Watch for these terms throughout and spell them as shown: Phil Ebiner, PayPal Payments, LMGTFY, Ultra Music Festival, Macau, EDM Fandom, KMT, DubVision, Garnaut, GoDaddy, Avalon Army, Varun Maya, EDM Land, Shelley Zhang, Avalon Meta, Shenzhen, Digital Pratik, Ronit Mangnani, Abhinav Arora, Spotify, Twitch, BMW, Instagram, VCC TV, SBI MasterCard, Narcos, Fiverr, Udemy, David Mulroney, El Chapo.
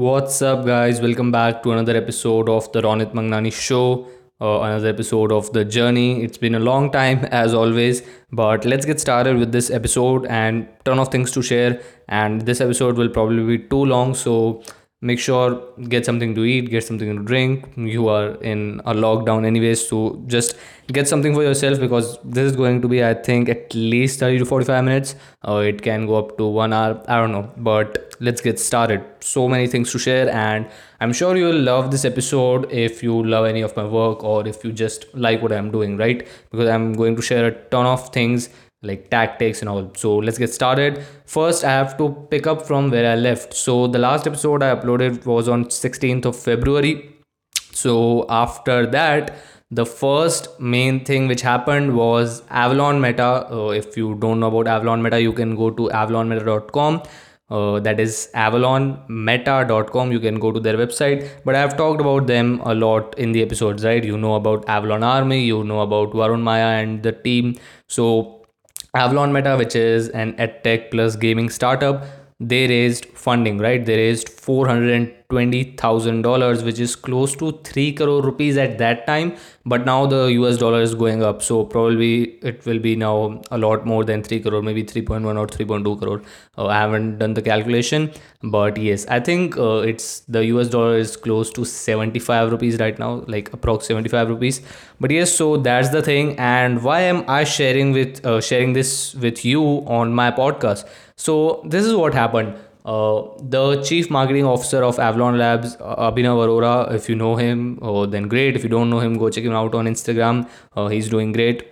What's up guys, welcome back to another episode of the Ronit Mangnani show, another episode of The Journey. It's been a long time as always, but let's get started with this episode and ton of things to share, and this episode will probably be too long, so make sure get something to eat, get something to drink. You are in a lockdown anyways, so just get something for yourself because this is going to be, I think, at least 30 to 45 minutes. It can go up to 1 hour, I don't know, but let's get started. So many things to share, and I'm sure you'll love this episode if you love any of my work or if you just like what I'm doing, right? Because I'm going to share a ton of things like tactics and all. So let's get started. First, I have to pick up from where I left. So the last episode I uploaded was on 16th of February. So after that, the first main thing which happened was Avalon Meta. If you don't know about Avalon Meta, you can go to avalonmeta.com. That is avalonmeta.com. You can go to their website, but I have talked about them a lot in the episodes, right? You know about Avalon Army, you know about Varun Maya and the team. So Avalon Meta, which is an edtech plus gaming startup, they raised funding, right? They raised $420,000, which is close to 3 crore rupees at that time, but now the US dollar is going up, so probably it will be now a lot more than 3 crore, maybe 3.1 or 3.2 crore. I haven't done the calculation, but yes, I think it's the US dollar is close to 75 rupees right now, like approx 75 rupees. But yes, so that's the thing. And why am I sharing this with you on my podcast? So this is what happened. The chief marketing officer of Avalon Labs, Abhinav Arora, if you know him, then great. If you don't know him, go check him out on Instagram. He's doing great.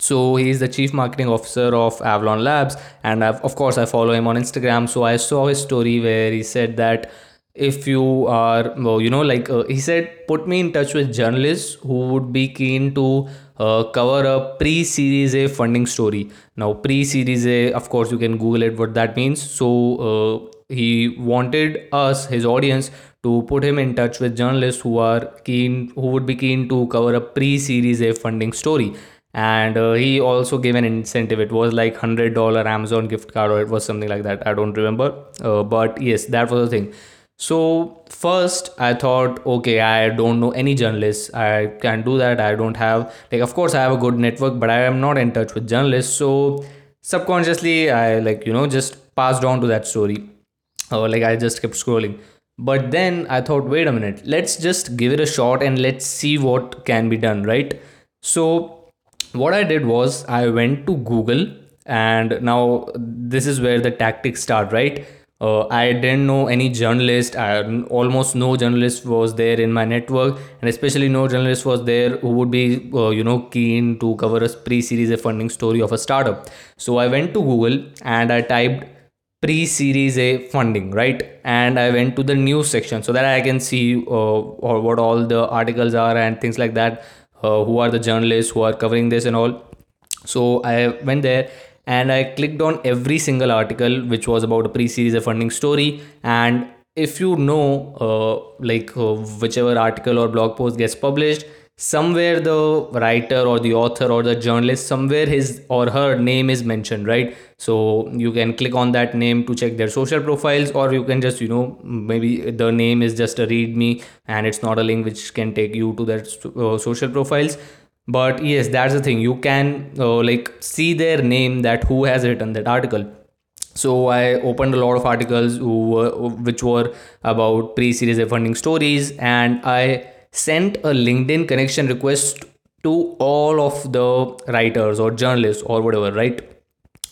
So he's the chief marketing officer of Avalon Labs. And of course, I follow him on Instagram. So I saw his story where he said that if you are, he said, put me in touch with journalists who would be keen to cover a pre-series A funding story. Now, pre-series A, of course, you can Google it, what that means. So he wanted us, his audience, to put him in touch with journalists who would be keen to cover a pre-series A funding story. And he also gave an incentive. It was like $100 Amazon gift card, or it was something like that. I don't remember. But yes, that was the thing. So first I thought, okay, I don't know any journalists. I can't do that. I don't have, of course I have a good network, but I am not in touch with journalists. So subconsciously I just passed on to that story. I just kept scrolling. But then I thought, wait a minute, let's just give it a shot and let's see what can be done, right? So what I did was I went to Google, and now this is where the tactics start, right? I didn't know any journalist. Almost no journalist was there in my network, and especially no journalist was there who would be, keen to cover a pre-series A funding story of a startup. So I went to Google and I typed pre-series A funding, right? And I went to the news section so that I can see or what all the articles are and things like that, who are the journalists who are covering this and all. So I went there. And I clicked on every single article which was about a pre-series A funding story. And if you know, whichever article or blog post gets published, somewhere the writer or the author or the journalist, somewhere his or her name is mentioned, right? So you can click on that name to check their social profiles, or you can just, maybe the name is just a readme and it's not a link which can take you to their social profiles. But yes, that's the thing. You can see their name, that who has written that article. So I opened a lot of articles which were about pre-series A funding stories, and I sent a LinkedIn connection request to all of the writers or journalists or whatever, right?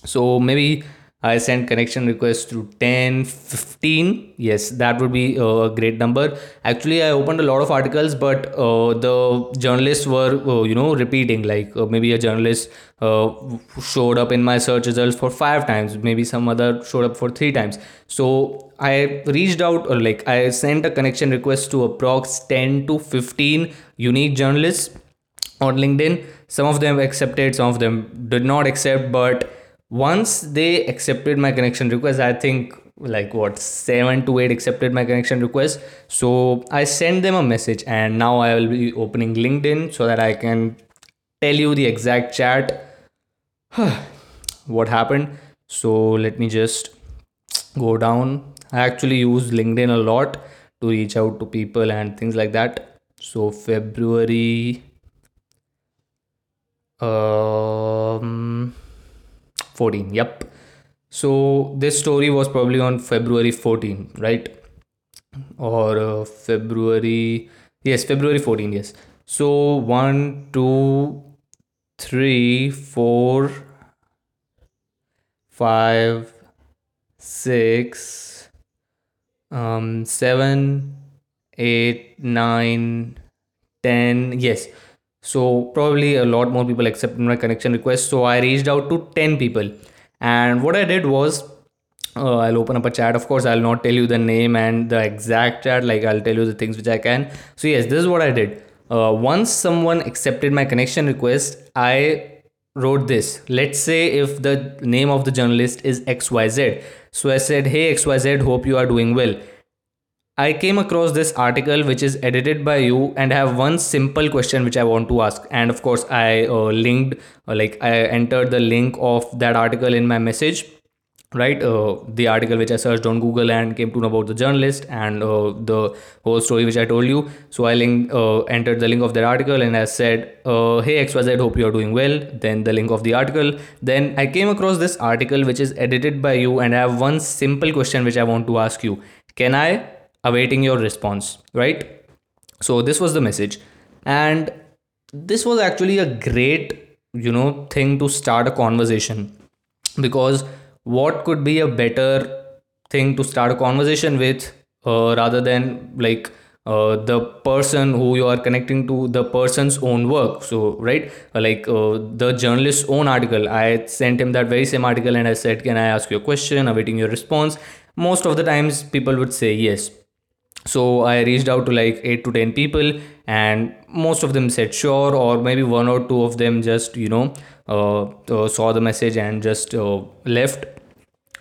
So maybe I sent connection requests to 10, 15. Yes, that would be a great number. Actually, I opened a lot of articles, but the journalists were, repeating. Maybe a journalist showed up in my search results for 5 times. Maybe some other showed up for 3 times. So I reached out, I sent a connection request to approx 10 to 15 unique journalists on LinkedIn. Some of them accepted, some of them did not accept, but once they accepted my connection request, I think 7 to 8 accepted my connection request. So I sent them a message, and now I will be opening LinkedIn so that I can tell you the exact chat. What happened? So let me just go down. I actually use LinkedIn a lot to reach out to people and things like that. So February 14, yep. So this story was probably on February 14, right? Or February 14, yes. So 1, 2, 3, 4, 5, 6, 7, 8, 9, 10, yes. So probably a lot more people accepted my connection request. So I reached out to 10 people. And what I did was, I'll open up a chat. Of course, I'll not tell you the name and the exact chat. Like, I'll tell you the things which I can. So yes, this is what I did. Once someone accepted my connection request, I wrote this. Let's say if the name of the journalist is XYZ. So I said, hey XYZ, hope you are doing well. I came across this article which is edited by you and I have one simple question which I want to ask. And of course I I entered the link of that article in my message, right? The article which I searched on Google and came to know about the journalist and the whole story which I told you. So I entered the link of that article and I said, hey XYZ, hope you are doing well. Then the link of the article. Then I came across this article which is edited by you and I have one simple question which I want to ask you. Can I? Awaiting your response, right? So this was the message. And this was actually a great, thing to start a conversation, because what could be a better thing to start a conversation with rather than the person who you are connecting to, the person's own work. So, right, the journalist's own article, I sent him that very same article and I said, can I ask you a question? Awaiting your response. Most of the times people would say yes. So I reached out to 8 to 10 people and most of them said sure, or maybe one or two of them just saw the message and just left.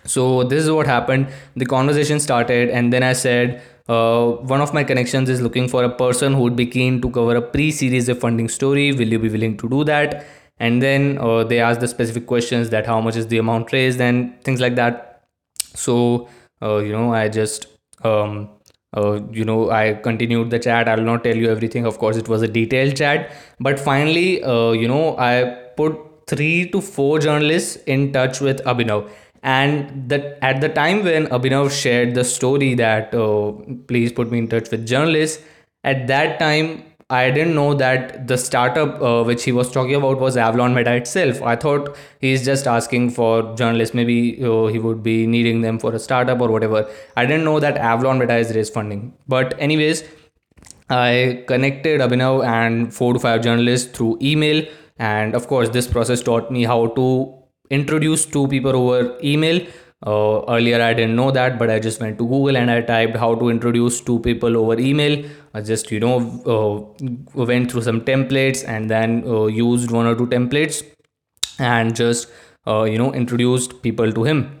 So this is what happened. The conversation started and then I said, one of my connections is looking for a person who would be keen to cover a pre-series of funding story. Will you be willing to do that? And then they asked the specific questions, that how much is the amount raised and things like that. So I just I continued the chat. I will not tell you everything. Of course, it was a detailed chat. But finally, I put 3 to 4 journalists in touch with Abhinav. And that at the time when Abhinav shared the story that please put me in touch with journalists, at that time, I didn't know that the startup which he was talking about was Avalon Meta itself. I thought he's just asking for journalists. Maybe he would be needing them for a startup or whatever. I didn't know that Avalon Meta is raised funding. But anyways, I connected Abhinav and 4 to 5 journalists through email. And of course, this process taught me how to introduce 2 people over email. Earlier I didn't know that, but I just went to Google and I typed how to introduce 2 people over email. I just went through some templates and then used 1 or 2 templates and just introduced people to him.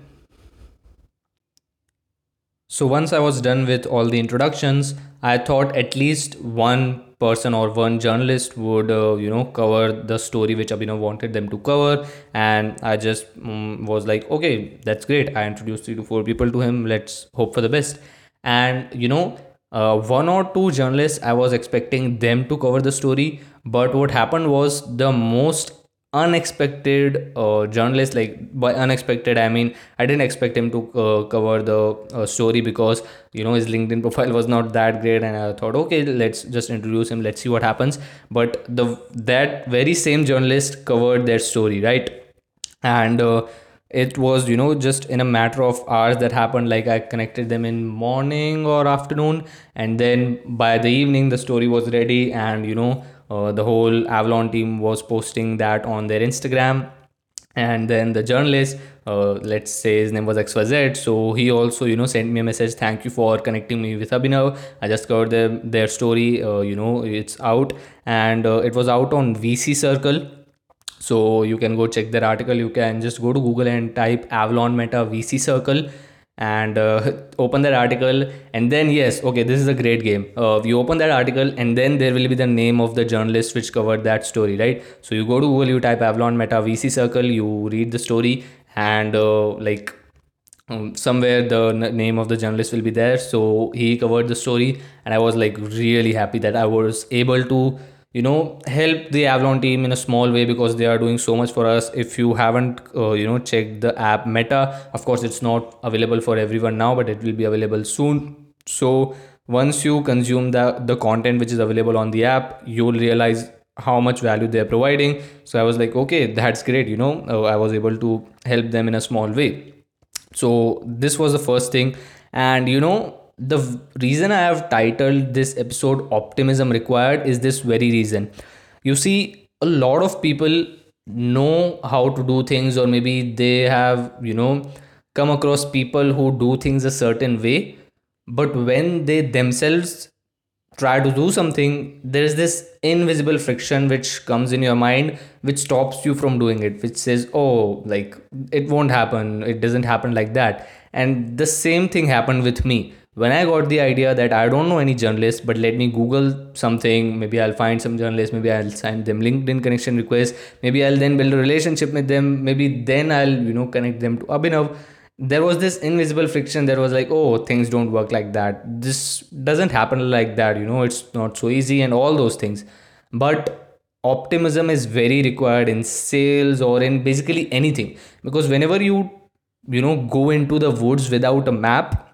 So once I was done with all the introductions, I thought at least one person or one journalist would cover the story which Abhinav wanted them to cover. And I just was like, okay, that's great. I introduced 3 to 4 people to him. Let's hope for the best. And 1 or 2 journalists, I was expecting them to cover the story. But what happened was the most unexpected journalist, by unexpected I mean I didn't expect him to cover the story, because his LinkedIn profile was not that great and I thought, okay, let's just introduce him, let's see what happens. But that very same journalist covered their story, right? And it was just in a matter of hours that happened. I connected them in morning or afternoon, and then by the evening the story was ready. And the whole Avalon team was posting that on their Instagram. And then the journalist, let's say his name was XYZ, so he also sent me a message, thank you for connecting me with Abhinav, I just covered their story, it's out. And it was out on VC Circle, so you can go check their article. You can just go to Google and type Avalon Meta VC Circle and open that article. And then yes, okay, this is a great game. You open that article and then there will be the name of the journalist which covered that story, right? So you go to Google, you type Avalon Meta VC Circle, you read the story, and somewhere the name of the journalist will be there. So he covered the story, and I was like really happy that I was able to, you know, help the Avalon team in a small way, because they are doing so much for us. If you haven't, checked the app Meta, of course, it's not available for everyone now, but it will be available soon. So once you consume the content which is available on the app, you'll realize how much value they're providing. So I was like, okay, that's great. I was able to help them in a small way. So this was the first thing. And the reason I have titled this episode Optimism Required is this very reason. You see, a lot of people know how to do things, or maybe they have, come across people who do things a certain way. But when they themselves try to do something, there is this invisible friction which comes in your mind, which stops you from doing it, which says, oh, like it won't happen. It doesn't happen like that. And the same thing happened with me. When I got the idea that I don't know any journalist, but let me Google something, maybe I'll find some journalist, maybe I'll send them LinkedIn connection request, maybe I'll then build a relationship with them, maybe then I'll, connect them to Abhinav. There was this invisible friction that was like, oh, things don't work like that. This doesn't happen like that. It's not so easy and all those things. But optimism is very required in sales or in basically anything, because whenever you go into the woods without a map.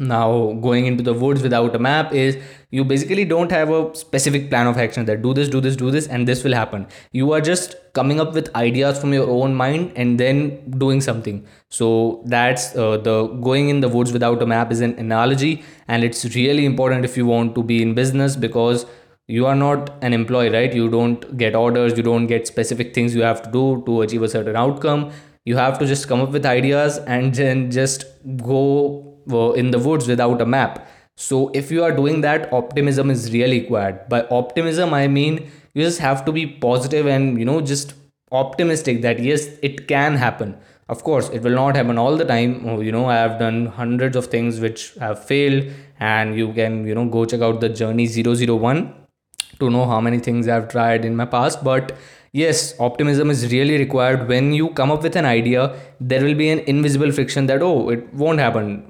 Now, going into the woods without a map is you basically don't have a specific plan of action that do this, and this will happen. You are just coming up with ideas from your own mind and then doing something. So that's the going in the woods without a map is an analogy, and it's really important if you want to be in business, because you are not an employee, right? You don't get orders, you don't get specific things you have to do to achieve a certain outcome. You have to just come up with ideas and then just go in the woods without a map. So if you are doing that, optimism is really required. By optimism, I mean you just have to be positive and just optimistic that yes, it can happen. Of course, it will not happen all the time. I have done hundreds of things which have failed, and you can go check out the journey 001 to know how many things I've tried in my past. But yes, optimism is really required. When you come up with an idea, there will be an invisible friction that, oh, it won't happen.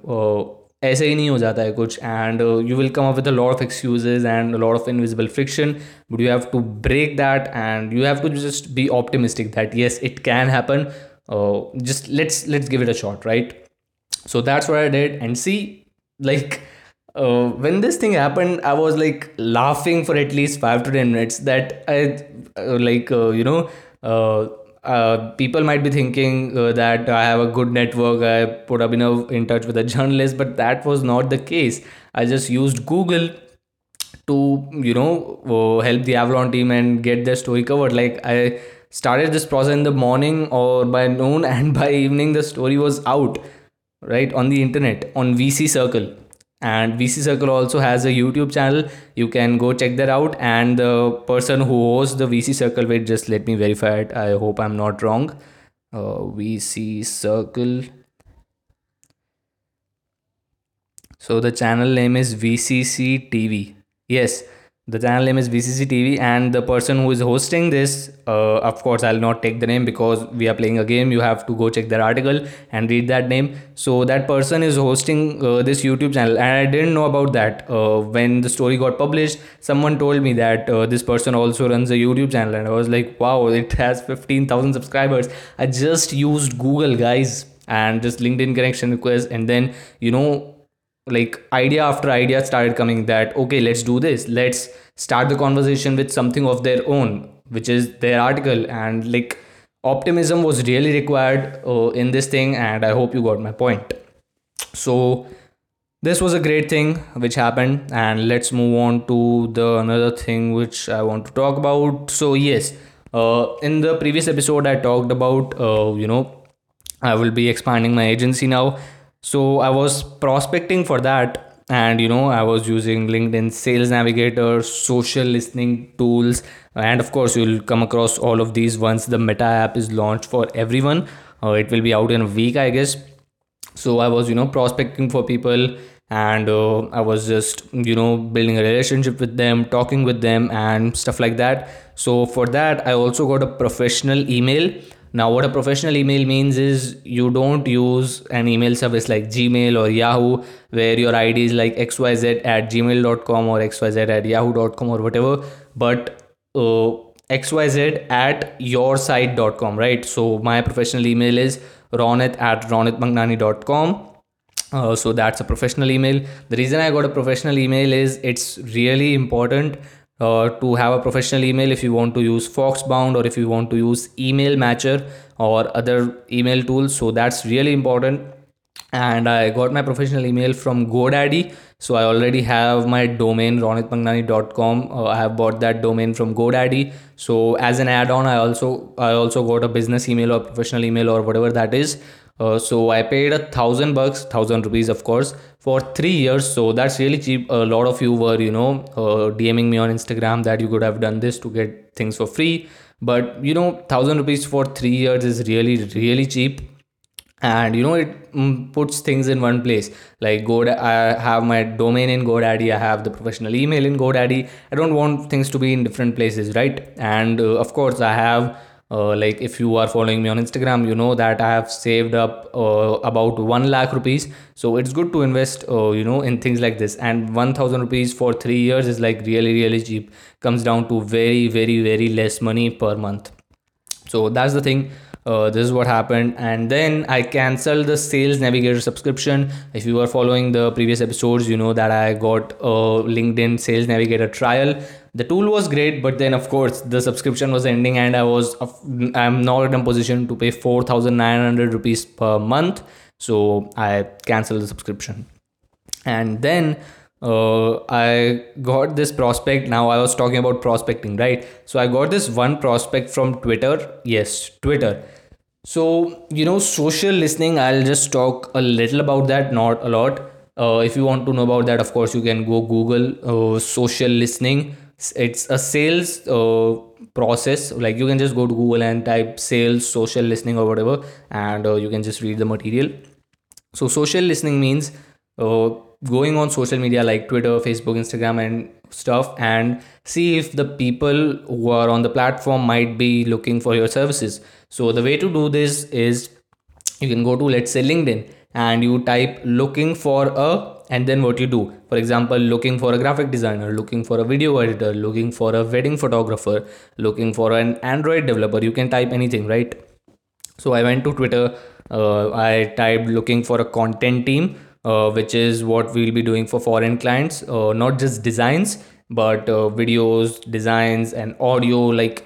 ऐसे ही नहीं हो जाता है कुछ. And you will come up with a lot of excuses and a lot of invisible friction. But you have to break that, and you have to just be optimistic that yes, it can happen. Just let's give it a shot, right? So that's what I did. And see, like, when this thing happened, I was like laughing for at least 5 to 10 minutes. That I people might be thinking that I have a good network. I put up in touch with a journalist, but that was not the case. I just used Google to help the Avalon team and get their story covered. Like, I started this process in the morning or by noon, and by evening the story was out, right, on the internet on VC Circle. And VC Circle also has a YouTube channel. You can go check that out. And the person who hosts the VC Circle, wait, just let me verify it. I hope I'm not wrong. VC Circle. So the channel name is VCC TV. Yes, the channel name is VCC TV. And the person who is hosting this, of course, I'll not take the name because we are playing a game. You have to go check that article and read that name. So that person is hosting this YouTube channel. And I didn't know about that. When the story got published, someone told me that this person also runs a YouTube channel. And I was like, wow, it has 15,000 subscribers. I just used Google, guys, and just LinkedIn connection request. And then, like idea after idea started coming that, okay, let's do this. Let's start the conversation with something of their own, which is their article. And like, optimism was really required in this thing. And I hope you got my point. So this was a great thing which happened. And let's move on to the another thing which I want to talk about. So yes, in the previous episode, I talked about, I will be expanding my agency now. So I was prospecting for that, and I was using LinkedIn Sales Navigator, social listening tools, and of course you'll come across all of these once the Meta app is launched for everyone. It will be out in a week, I guess. So I was prospecting for people, and I was just building a relationship with them, talking with them and stuff like that. So for that, I also got a professional email Now, what a professional email means is you don't use an email service like Gmail or Yahoo, where your ID is like xyz@gmail.com or xyz@yahoo.com or whatever, but xyz@yoursite.com, right? So my professional email is ronit@ronitbhangani.com. So that's a professional email. The reason I got a professional email is it's really important to have a professional email if you want to use Foxbound or if you want to use Email Matcher or other email tools. So that's really important. And I got my professional email from GoDaddy. So I already have my domain ronitbhangani.com. I have bought that domain from GoDaddy. So as an add-on, I also got a business email or professional email or whatever that is. So I paid $1,000 of course, for 3 years. So that's really cheap. A lot of you were, DMing me on Instagram that you could have done this to get things for free. But $1,000 for 3 years is really, really cheap. And it puts things in one place. Like I have my domain in GoDaddy, I have the professional email in GoDaddy. I don't want things to be in different places, right? And of course I have, like if you are following me on Instagram, you know that I have saved up about 1 lakh rupees. So it's good to invest, in things like this. And 1,000 rupees for 3 years is like really, really cheap. Comes down to very, very, very less money per month. So that's the thing. This is what happened. And then I canceled the Sales Navigator subscription. If you were following the previous episodes, you know that I got a LinkedIn Sales Navigator trial. The tool was great, but then of course the subscription was ending and I'm not in a position to pay 4,900 rupees per month. So I canceled the subscription. And then I got this prospect. Now I was talking about prospecting, right? So I got this one prospect from Twitter. Yes, Twitter. So, social listening, I'll just talk a little about that, not a lot. If you want to know about that, of course, you can go Google social listening. It's a sales process. Like you can just go to Google and type sales, social listening or whatever, and you can just read the material. So social listening means going on social media like Twitter, Facebook, Instagram and stuff, and see if the people who are on the platform might be looking for your services. So the way to do this is you can go to, let's say, LinkedIn, and you type looking for a, and then what you do, for example, looking for a graphic designer, looking for a video editor, looking for a wedding photographer, looking for an Android developer. You can type anything, right? So I went to Twitter, I typed looking for a content team, which is what we'll be doing for foreign clients, not just designs, but videos, designs and audio, like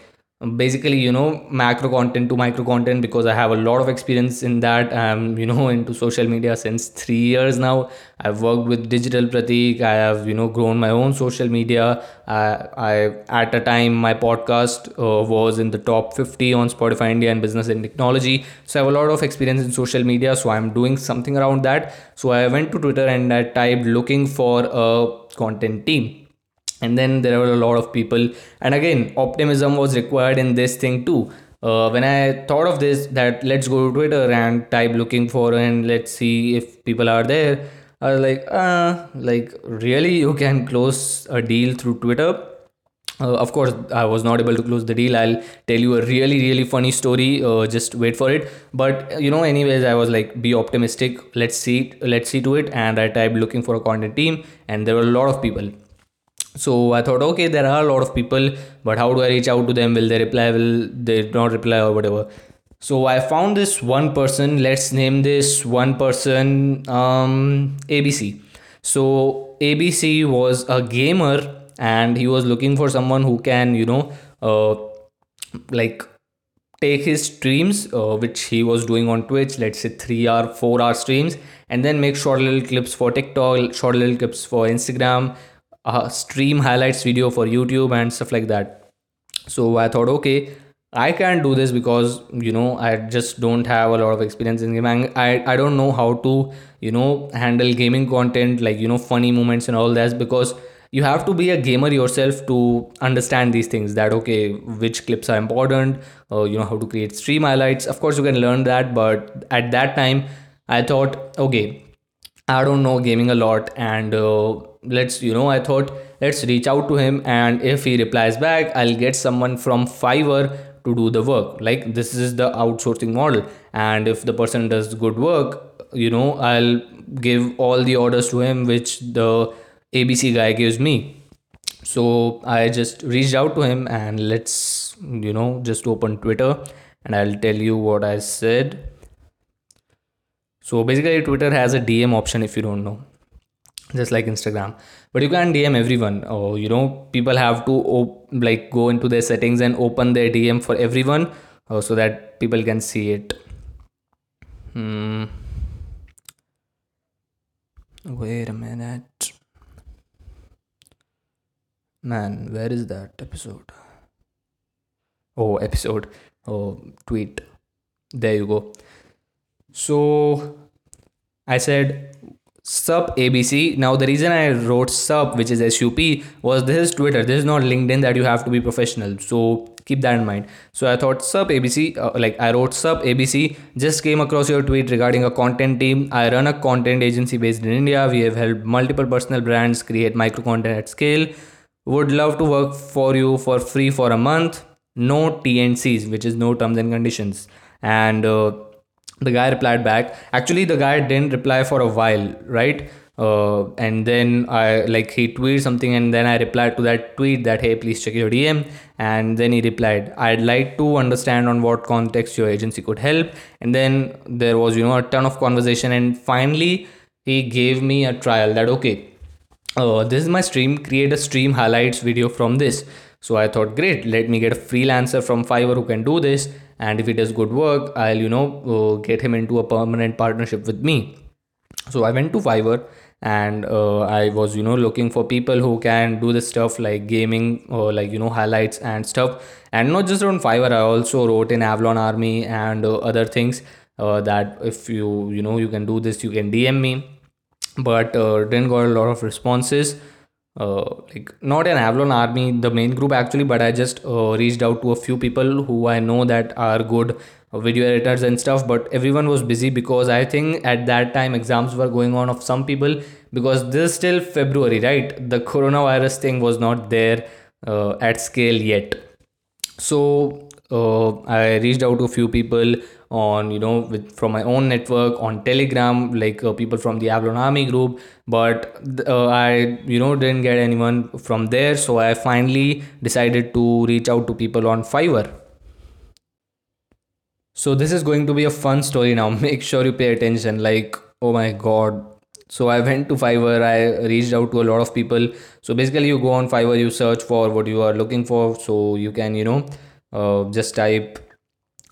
basically, macro content to micro content, because I have a lot of experience in that. I'm, into social media since 3 years now. I've worked with Digital Pratik. I have, grown my own social media. I at a time, my podcast was in the top 50 on Spotify India and Business and Technology. So I have a lot of experience in social media. So I'm doing something around that. So I went to Twitter and I typed looking for a content team. And then there were a lot of people. And again, optimism was required in this thing too. When I thought of this, that let's go to Twitter and type looking for and let's see if people are there. I was like really, you can close a deal through Twitter? Of course, I was not able to close the deal. I'll tell you a really, really funny story. Just wait for it. But anyways, I was like, be optimistic. Let's see to it. And I typed looking for a content team. And there were a lot of people. So I thought, okay, there are a lot of people, but how do I reach out to them? Will they reply? Will they not reply or whatever? So I found this one person. Let's name this one person ABC. So ABC was a gamer and he was looking for someone who can, take his streams, which he was doing on Twitch, let's say 3 hour, 4 hour streams, and then make short little clips for TikTok, short little clips for Instagram, stream highlights video for YouTube and stuff like that. So I thought, okay, I can't do this because I just don't have a lot of experience in gaming. I don't know how to handle gaming content, like funny moments and all that, because you have to be a gamer yourself to understand these things, that okay, which clips are important, how to create stream highlights. Of course you can learn that, but at that time I thought, okay, I don't know gaming a lot, and let's reach out to him, and if he replies back, I'll get someone from Fiverr to do the work. Like, this is the outsourcing model, and if the person does good work, you know, I'll give all the orders to him which the ABC guy gives me. So I just reached out to him, and let's, you know, just open Twitter and I'll tell you what I said. So basically Twitter has a DM option, if you don't know, just like Instagram, but you can DM everyone. Or, you know, people have to like go into their settings and open their DM for everyone, so that people can see it. Wait a minute. Man, where is that episode? Tweet. There you go. So I said sub ABC. Now the reason I wrote sub, which is SUP, was this is Twitter. This is not LinkedIn that you have to be professional. So keep that in mind. So I thought sub ABC, like I wrote sub ABC, just came across your tweet regarding a content team. I run a content agency based in India. We have helped multiple personal brands create micro content at scale. Would love to work for you for free for a month. No TNCs, which is no terms and conditions. And the guy replied back. Actually, the guy didn't reply for a while, right? And then I, like, he tweeted something, and then I replied to that tweet that, hey, please check your DM. And then he replied, I'd like to understand on what context your agency could help. And then there was, you know, a ton of conversation. And finally, he gave me a trial that, okay, this is my stream, create a stream highlights video from this. So I thought, great, let me get a freelancer from Fiverr who can do this. And if he does good work, I'll, you know, get him into a permanent partnership with me. So I went to Fiverr, and I was, you know, looking for people who can do this stuff like gaming or like, you know, highlights and stuff. And not just on Fiverr, I also wrote in Avalon Army and other things that if you, you know, you can do this, you can DM me. But didn't got a lot of responses, like not an Avalon Army, the main group actually, but I just reached out to a few people who I know that are good video editors and stuff, but everyone was busy because I think at that time exams were going on of some people, because this is still February, right? The coronavirus thing was not there at scale yet. So I reached out to a few people on, you know, with from my own network on Telegram, like people from the Avalon Army group, but I, you know, didn't get anyone from there. So I finally decided to reach out to people on Fiverr. So this is going to be a fun story now. Make sure you pay attention. Like, oh my God. So I went to Fiverr, I reached out to a lot of people. So basically you go on Fiverr, you search for what you are looking for. So you can, you know, just type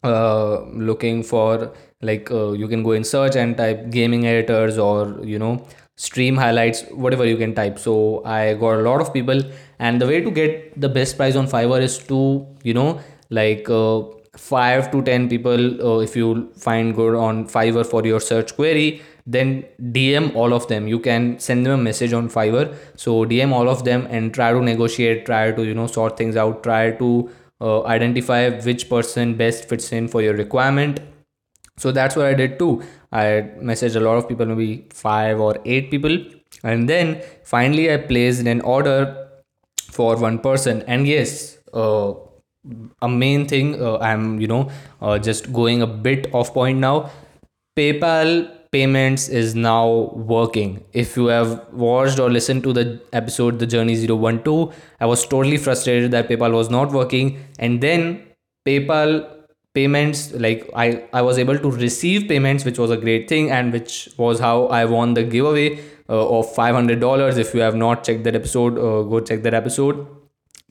looking for, like, you can go in search and type gaming editors or, you know, stream highlights, whatever you can type. So I got a lot of people, and the way to get the best price on Fiverr is to, you know, like 5 to 10 people, if you find good on Fiverr for your search query, then DM all of them. You can send them a message on Fiverr. So DM all of them and try to negotiate, try to, you know, sort things out, try to identify which person best fits in for your requirement. So that's what I did too. I messaged a lot of people, maybe 5 or 8 people, and then finally I placed an order for one person. And yes, a main thing, I'm, you know, just going a bit off point now. PayPal Payments is now working. If you have watched or listened to the episode, the Journey 012, I was totally frustrated that PayPal was not working. And then PayPal Payments, like I was able to receive payments, which was a great thing, and which was how I won the giveaway of $500. If you have not checked that episode, go check that episode.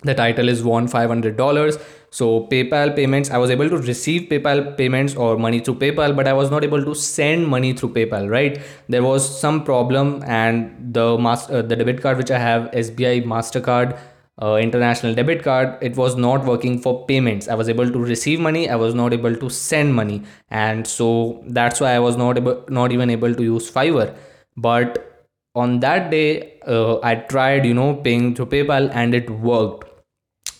The title is won $500. So PayPal Payments, I was able to receive PayPal payments or money through PayPal, but I was not able to send money through PayPal, right? There was some problem, and the debit card which I have, SBI MasterCard, international debit card, it was not working for payments. I was able to receive money, I was not able to send money. And so that's why I was not even able to use Fiverr. But on that day, I tried, you know, paying through PayPal, and it worked.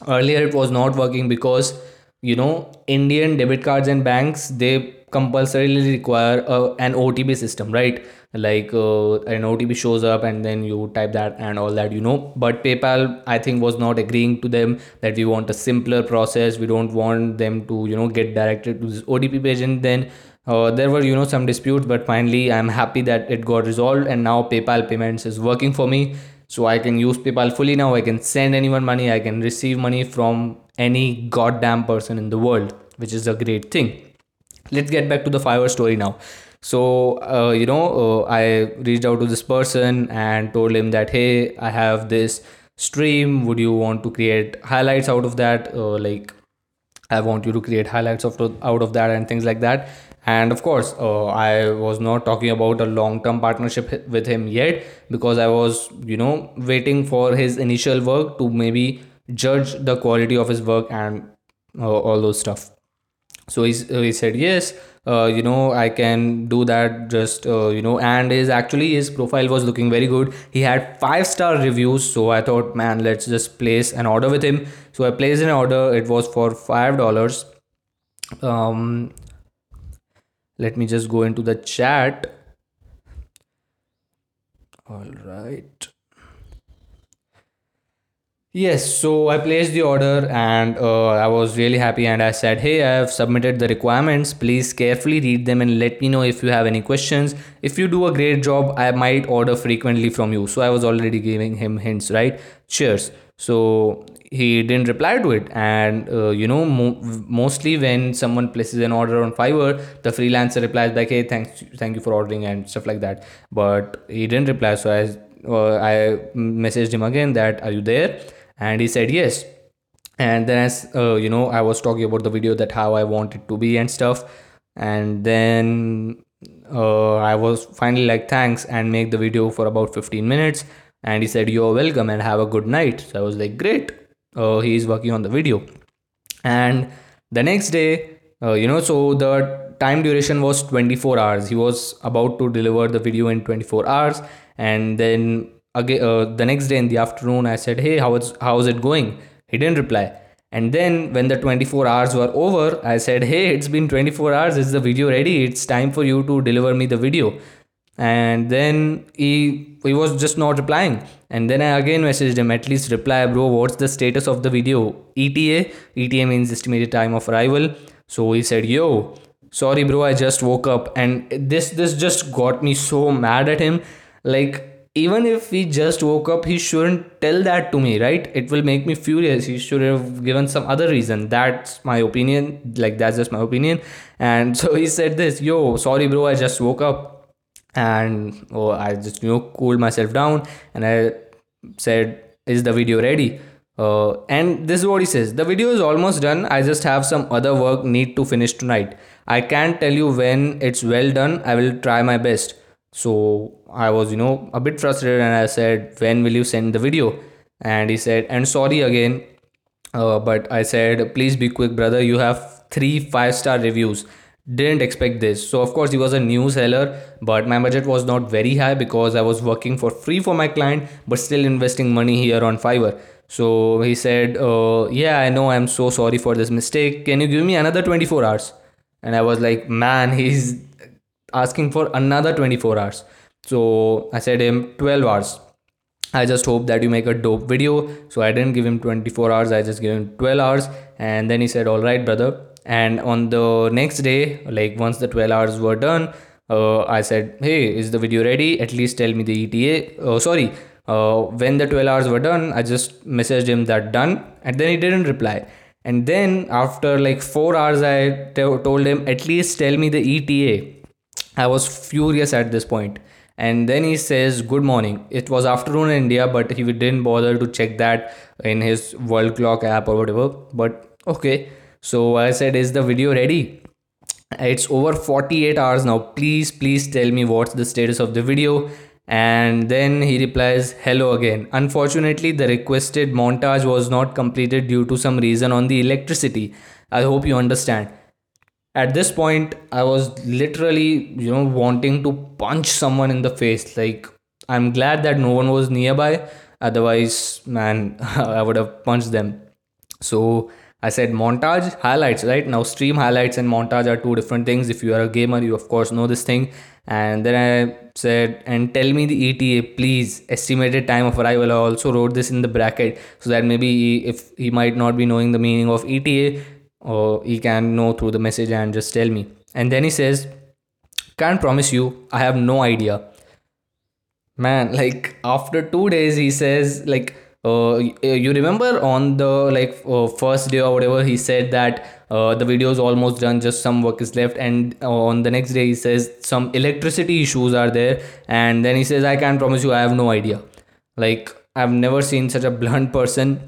Earlier it was not working because, you know, Indian debit cards and banks, they compulsorily require an OTP system, right? like an OTP shows up and then you type that and all that, you know. But PayPal, I think, was not agreeing to them that we want a simpler process. We don't want them to, you know, get directed to this OTP page. And then there were, you know, some disputes, but finally I'm happy that it got resolved, and now PayPal Payments is working for me. So I can use PayPal fully now. I can send anyone money. I can receive money from any goddamn person in the world, which is a great thing. Let's get back to the Fiverr story now. So, I reached out to this person and told him that, hey, I have this stream. Would you want to create highlights out of that? I want you to create highlights out of that and things like that. And of course, I was not talking about a long-term partnership with him yet, because I was, you know, waiting for his initial work to maybe judge the quality of his work and all those stuff. So he said, yes, I can do that, and his profile was looking very good. He had 5-star reviews. So I thought, man, let's just place an order with him. So I placed an order. It was for $5. Let me just go into the chat. All right. Yes, so I placed the order and I was really happy, and I said, hey, I have submitted the requirements. Please carefully read them and let me know if you have any questions. If you do a great job, I might order frequently from you. So I was already giving him hints, right? Cheers. So he didn't reply to it. And, mostly when someone places an order on Fiverr, the freelancer replies like, hey, thank you for ordering and stuff like that. But he didn't reply. So I messaged him again that, are you there? And he said yes. And then I was talking about the video, that how I want it to be and stuff. And then I was finally like, thanks, and make the video for about 15 minutes. And he said, you're welcome and have a good night. So I was like, great. He is working on the video. And the next day, so the time duration was 24 hours. He was about to deliver the video in 24 hours. And then again, the next day in the afternoon, I said, hey, how's it going? He didn't reply. And then when the 24 hours were over, I said, hey, it's been 24 hours. Is the video ready? It's time for you to deliver me the video. And then he was just not replying. And then I again messaged him, at least reply, bro, what's the status of the video? ETA. ETA means estimated time of arrival. So he said, yo, sorry, bro, I just woke up. And this just got me so mad at him. Like, even if he just woke up, he shouldn't tell that to me, right? It will make me furious. He should have given some other reason. That's my opinion. Like, that's just my opinion. And so he said this, yo, sorry, bro, I just woke up. And I just, cooled myself down. And I said, is the video ready? And this is what he says. The video is almost done. I just have some other work need to finish tonight. I can't tell you when it's well done. I will try my best. So I was, a bit frustrated, and I said, when will you send the video? And he said, and sorry again. But I said, please be quick, brother. You have 3 5-star reviews. Didn't expect this. So of course he was a new seller, but my budget was not very high because I was working for free for my client, but still investing money here on Fiverr. So he said, yeah, I know. I'm so sorry for this mistake. Can you give me another 24 hours? And I was like, man, he's asking for another 24 hours. So I said him 12 hours. I just hope that you make a dope video. So I didn't give him 24 hours. I just gave him 12 hours. And then he said, all right, brother. And on the next day, like once the 12 hours were done, I said, hey, is the video ready? At least tell me the ETA. When the 12 hours were done, I just messaged him that done. And then he didn't reply. And then after like 4 hours, I told him, at least tell me the ETA. I was furious at this point. And then he says, good morning. It was afternoon in India, but he didn't bother to check that in his world clock app or whatever. But okay. So I said, is the video ready? It's over 48 hours now. Please tell me what's the status of the video. And then he replies, hello again. Unfortunately, the requested montage was not completed due to some reason on the electricity. I hope you understand. At this point, I was literally, wanting to punch someone in the face. Like, I'm glad that no one was nearby. Otherwise, man, I would have punched them. So I said montage, highlights, right? Now stream highlights and montage are two different things. If you are a gamer, you of course know this thing. And then I said, and tell me the ETA, please, estimated time of arrival. I also wrote this in the bracket so that maybe if he might not be knowing the meaning of ETA, or he can know through the message and just tell me. And then he says, can't promise you, I have no idea. Man, like after 2 days, he says like, you remember on the first day or whatever, he said that the video is almost done, just some work is left. And on the next day, he says some electricity issues are there. And then he says, I can't promise you, I have no idea. Like I've never seen such a blunt person.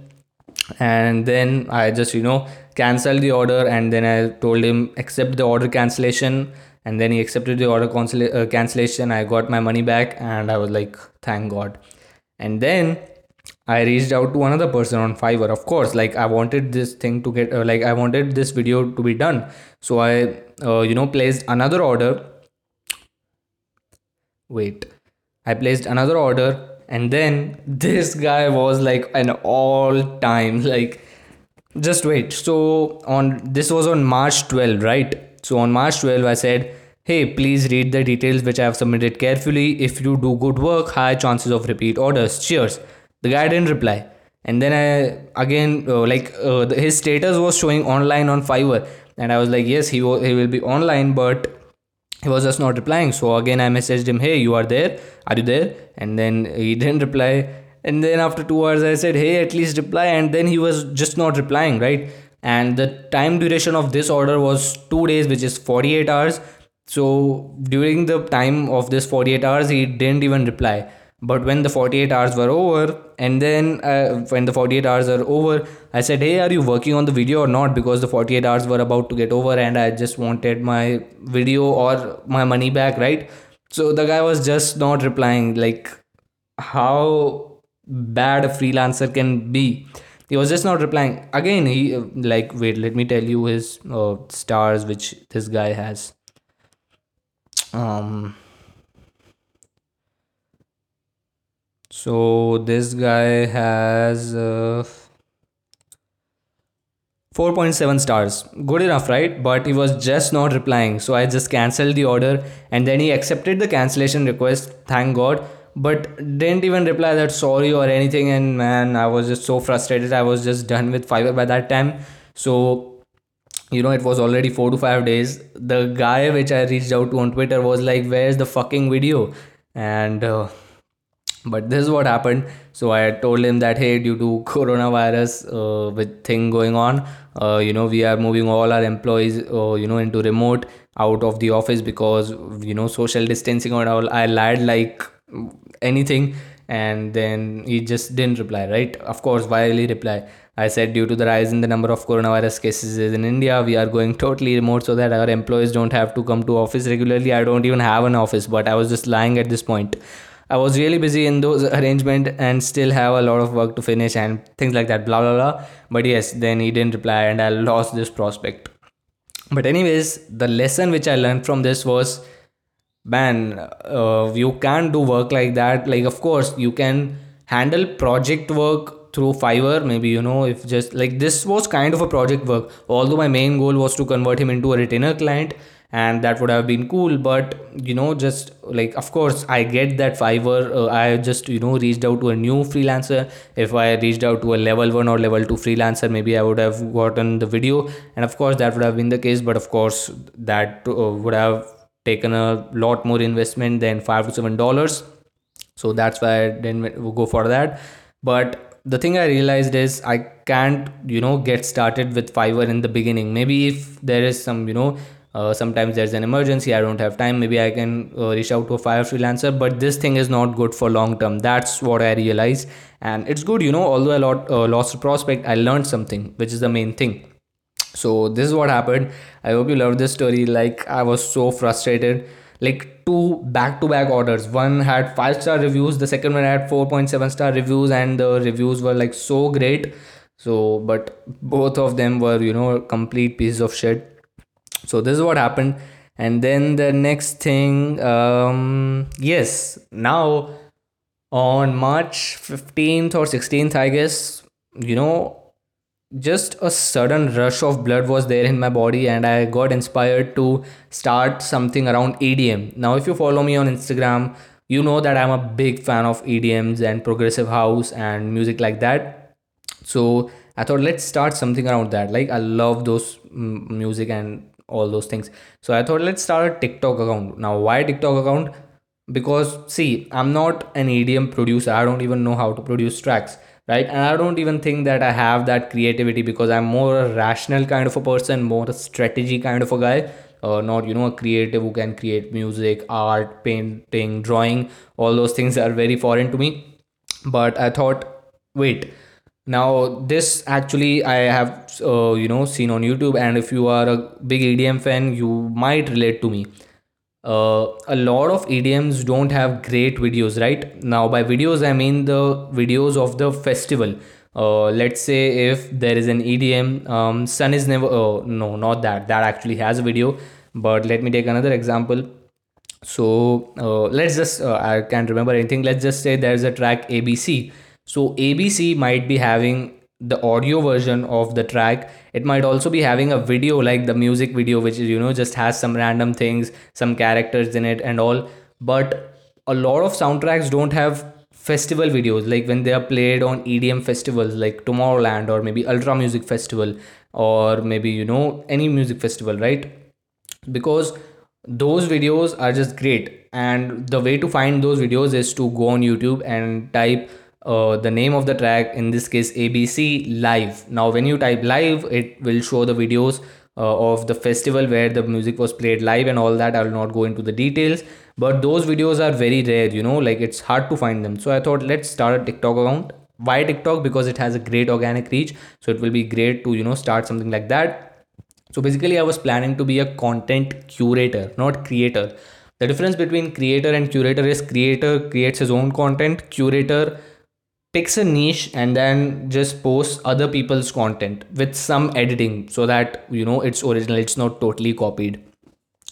And then I just, canceled the order. And then I told him, accept the order cancellation. And then he accepted the order cancellation. I got my money back and I was like, thank God. And then I reached out to another person on Fiverr. Of course, like I wanted this thing to get, I wanted this video to be done. So I, placed another order. I placed another order. And then this guy was like an all time, just wait. So this was on March 12, right? So on March 12, I said, hey, please read the details which I have submitted carefully. If you do good work, high chances of repeat orders. Cheers. The guy didn't reply. And then I again, his status was showing online on Fiverr. And I was like, yes, he will be online, but he was just not replying. So again, I messaged him, hey, you are there? Are you there? And then he didn't reply. And then after 2 hours, I said, hey, at least reply. And then he was just not replying, right? And the time duration of this order was 2 days, which is 48 hours. So during the time of this 48 hours, he didn't even reply. But when the 48 hours were over, and then when the 48 hours are over, I said, hey, are you working on the video or not? Because the 48 hours were about to get over and I just wanted my video or my money back, right? So the guy was just not replying. Like how bad a freelancer can be. He was just not replying. Again, he let me tell you his stars, which this guy has. So this guy has 4.7 stars. Good enough, right? But he was just not replying. So I just canceled the order and then he accepted the cancellation request. Thank God. But didn't even reply that sorry or anything. And man, I was just so frustrated. I was just done with Fiverr by that time. So, it was already 4 to 5 days. The guy which I reached out to on Twitter was like, where's the fucking video? And but this is what happened. So I told him that, hey, due to coronavirus thing going on, we are moving all our employees, into remote out of the office because, social distancing and all. I lied like anything. And then he just didn't reply, right? Of course, why will he reply? I said, due to the rise in the number of coronavirus cases in India, we are going totally remote so that our employees don't have to come to office regularly. I don't even have an office, but I was just lying at this point. I was really busy in those arrangements and still have a lot of work to finish and things like that, blah, blah, blah. But yes, then he didn't reply and I lost this prospect. But anyways, the lesson which I learned from this was, man, you can't do work like that. Like, of course, you can handle project work through Fiverr. Maybe, if just like this was kind of a project work, although my main goal was to convert him into a retainer client. And that would have been cool. But, of course, I get that Fiverr. I just, reached out to a new freelancer. If I reached out to a level 1 or level 2 freelancer, maybe I would have gotten the video. And of course, that would have been the case. But of course, that would have taken a lot more investment than $5 to $7. So that's why I didn't go for that. But the thing I realized is I can't, get started with Fiverr in the beginning. Maybe if there is some, sometimes there's an emergency, I don't have time, maybe I can reach out to a Fiverr freelancer, but this thing is not good for long term. That's what I realized. And it's good, although I lost a prospect, I learned something, which is the main thing. So this is what happened. I hope you loved this story. I was so frustrated. Two back-to-back orders. One had 5-star reviews, the second one had 4.7 star reviews, and the reviews were so great. So but both of them were complete pieces of shit. So this is what happened. And then the next thing, now on March 15th or 16th, I guess, just a sudden rush of blood was there in my body, and I got inspired to start something around EDM. Now, if you follow me on Instagram, you know that I'm a big fan of EDMs and progressive house and music like that. So I thought, let's start something around that. Like, I love those music and all those things. So I thought, let's start a TikTok account. Now, why TikTok account? Because see, I'm not an EDM producer. I don't even know how to produce tracks, right? And I don't even think that I have that creativity, because I'm more a rational kind of a person, more a strategy kind of a guy, not, you know, a creative who can create music, art, painting, drawing. All those things are very foreign to me. But I thought, wait, now this actually I have, seen on YouTube. And if you are a big EDM fan, you might relate to me. A lot of EDMs don't have great videos, right? Now, by videos, I mean the videos of the festival. Let's say if there is an EDM, Sun is Never, no, not that. That actually has a video. But let me take another example. So let's just, I can't remember anything. Let's just say there's a track ABC. So ABC might be having the audio version of the track. It might also be having a video, like the music video, which is, you know, just has some random things, some characters in it and all. But a lot of soundtracks don't have festival videos, like when they are played on EDM festivals like Tomorrowland or maybe Ultra Music Festival or maybe, you know, any music festival, right? Because those videos are just great. And the way to find those videos is to go on YouTube and type the name of the track, in this case ABC live. Now when you type live, it will show the videos of the festival where the music was played live and all that. I will not go into the details, but those videos are very rare, you know, like it's hard to find them. So I thought, let's start a TikTok account. Why TikTok? Because it has a great organic reach, so it will be great to, you know, start something like that. So basically I was planning to be a content curator, not creator. The difference between creator and curator is creator creates his own content, curator picks a niche and then just posts other people's content with some editing so that, you know, it's original, it's not totally copied.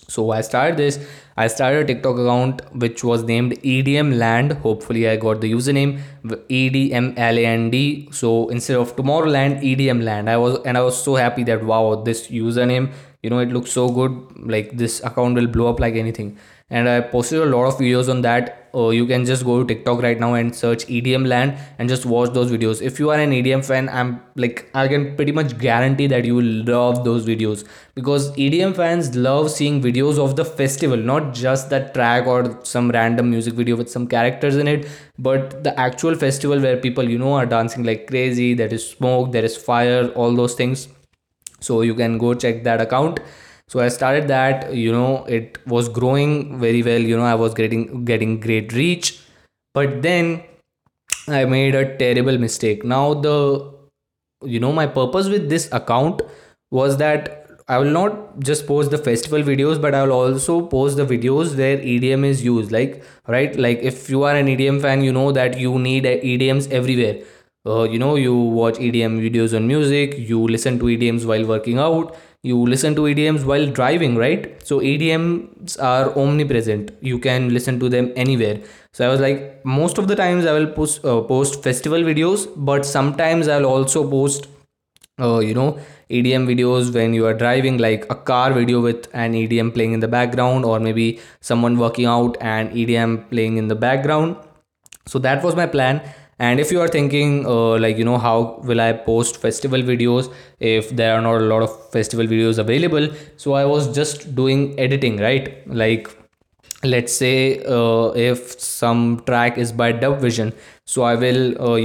So I started this. I started a TikTok account which was named EDM Land. Hopefully I got the username EDM Land. So instead of Tomorrowland, EDM Land. I was so happy that, wow, this username, you know, it looks so good. Like, this account will blow up like anything. And I posted a lot of videos on that. You can just go to TikTok right now and search EDM Land and just watch those videos. If you are an EDM fan, I can pretty much guarantee that you will love those videos, because EDM fans love seeing videos of the festival, not just that track or some random music video with some characters in it, but the actual festival where people, you know, are dancing like crazy. There is smoke, there is fire, all those things. So you can go check that account. So I started that, you know, it was growing very well, you know, I was getting great reach, but then I made a terrible mistake. Now my purpose with this account was that I will not just post the festival videos, but I will also post the videos where EDM is used. Like, right, like if you are an EDM fan, you know that you need EDMs everywhere. You watch EDM videos on music, you listen to EDMs while working out, you listen to EDMs while driving, right? So EDMs are omnipresent. You can listen to them anywhere. So I was like, most of the times I will post festival videos, but sometimes I'll also post, EDM videos when you are driving, like a car video with an EDM playing in the background, or maybe someone working out and EDM playing in the background. So that was my plan. And if you are thinking how will I post festival videos if there are not a lot of festival videos available? So I was just doing editing, right? Like, let's say if some track is by DubVision. So I will,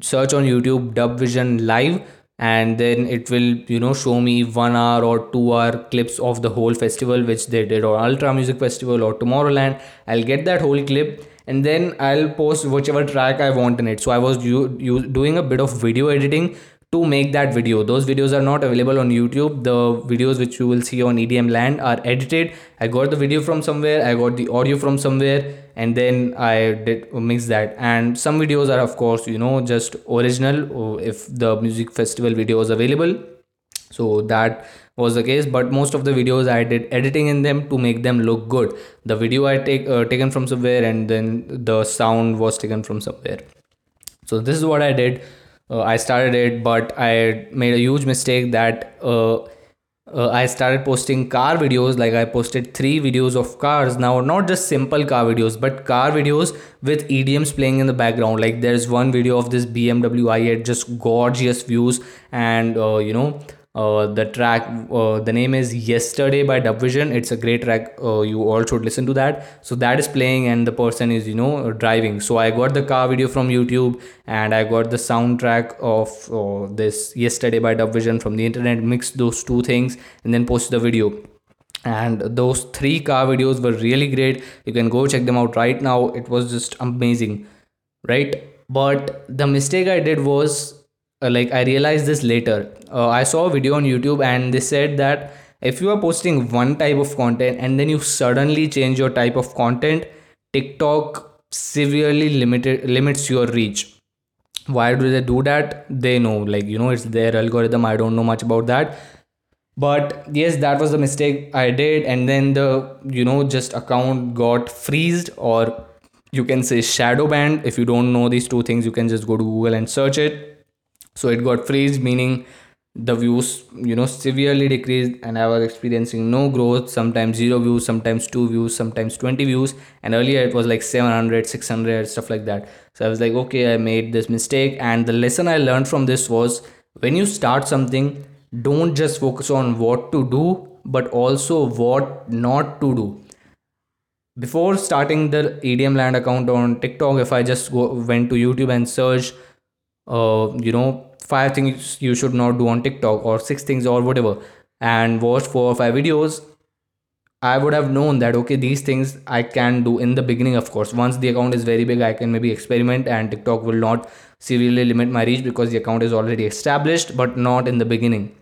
search on YouTube DubVision live, and then it will, you know, show me 1 hour or 2 hour clips of the whole festival, which they did, or Ultra Music Festival or Tomorrowland. I'll get that whole clip. And then I'll post whichever track I want in it. So I was doing a bit of video editing to make that video. Those videos are not available on YouTube. The videos which you will see on EDM Land are edited. I got the video from somewhere, I got the audio from somewhere, and then I did mix that. And some videos are, of course, you know, just original if the music festival video is available. So that was the case, but most of the videos I did editing in them to make them look good. The video I taken from somewhere, and then the sound was taken from somewhere. So this is what I did. I started it, but I made a huge mistake that I started posting car videos. Like I posted 3 videos of cars now, not just simple car videos, but car videos with EDMs playing in the background. Like there's one video of this BMW i8, just gorgeous views, and the track, the name is Yesterday by DubVision. It's a great track. You all should listen to that. So that is playing and the person is, driving. So I got the car video from YouTube and I got the soundtrack of this Yesterday by DubVision from the internet, mixed those 2 things and then posted the video. And those 3 car videos were really great. You can go check them out right now. It was just amazing, right? But the mistake I did was, I realized this later. I saw a video on YouTube and they said that if you are posting one type of content and then you suddenly change your type of content, TikTok severely limits your reach. Why do they do that? They know, it's their algorithm. I don't know much about that. But yes, that was the mistake I did. And then the, just account got freezed, or you can say shadow banned. If you don't know these 2 things, you can just go to Google and search it. So it got freeze, meaning the views, severely decreased, and I was experiencing no growth, sometimes 0 views, sometimes 2 views, sometimes 20 views. And earlier it was like 700, 600, stuff like that. So I was like, okay, I made this mistake. And the lesson I learned from this was, when you start something, don't just focus on what to do, but also what not to do. Before starting the EDM Land account on TikTok, if I just went to YouTube and searched, 5 things you should not do on TikTok, or 6 things or whatever, and watched 4 or 5 videos, I would have known that, okay, these things I can do in the beginning. Of course, once the account is very big, I can maybe experiment and TikTok will not severely limit my reach because the account is already established, but not in the beginning.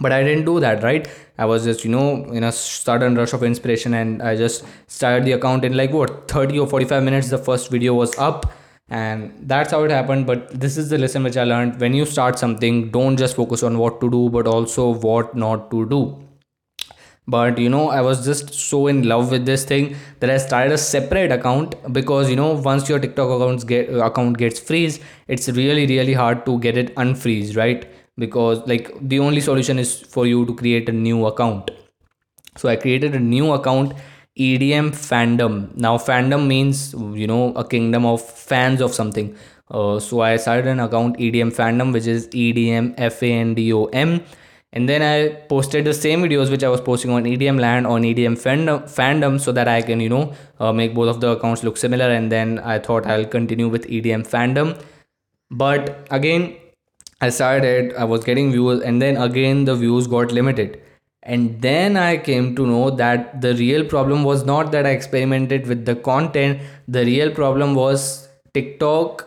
But I didn't do that, right? I was just, in a sudden rush of inspiration, and I just started the account in 30 or 45 minutes. The first video was up. And that's how it happened. But this is the lesson which I learned. When you start something, don't just focus on what to do, but also what not to do. But I was just so in love with this thing that I started a separate account, because once your TikTok account gets freeze, it's really, really hard to get it unfreeze, right? Because the only solution is for you to create a new account. So I created a new account, EDM Fandom. Now fandom means, a kingdom of fans of something. So I started an account, EDM Fandom, which is EDM F-A-N-D-O-M. And then I posted the same videos which I was posting on EDM Land on EDM Fandom, so that I can, make both of the accounts look similar. And then I thought I'll continue with EDM Fandom. But again, I started, I was getting views, and then again the views got limited. And then I came to know that the real problem was not that I experimented with the content. The real problem was TikTok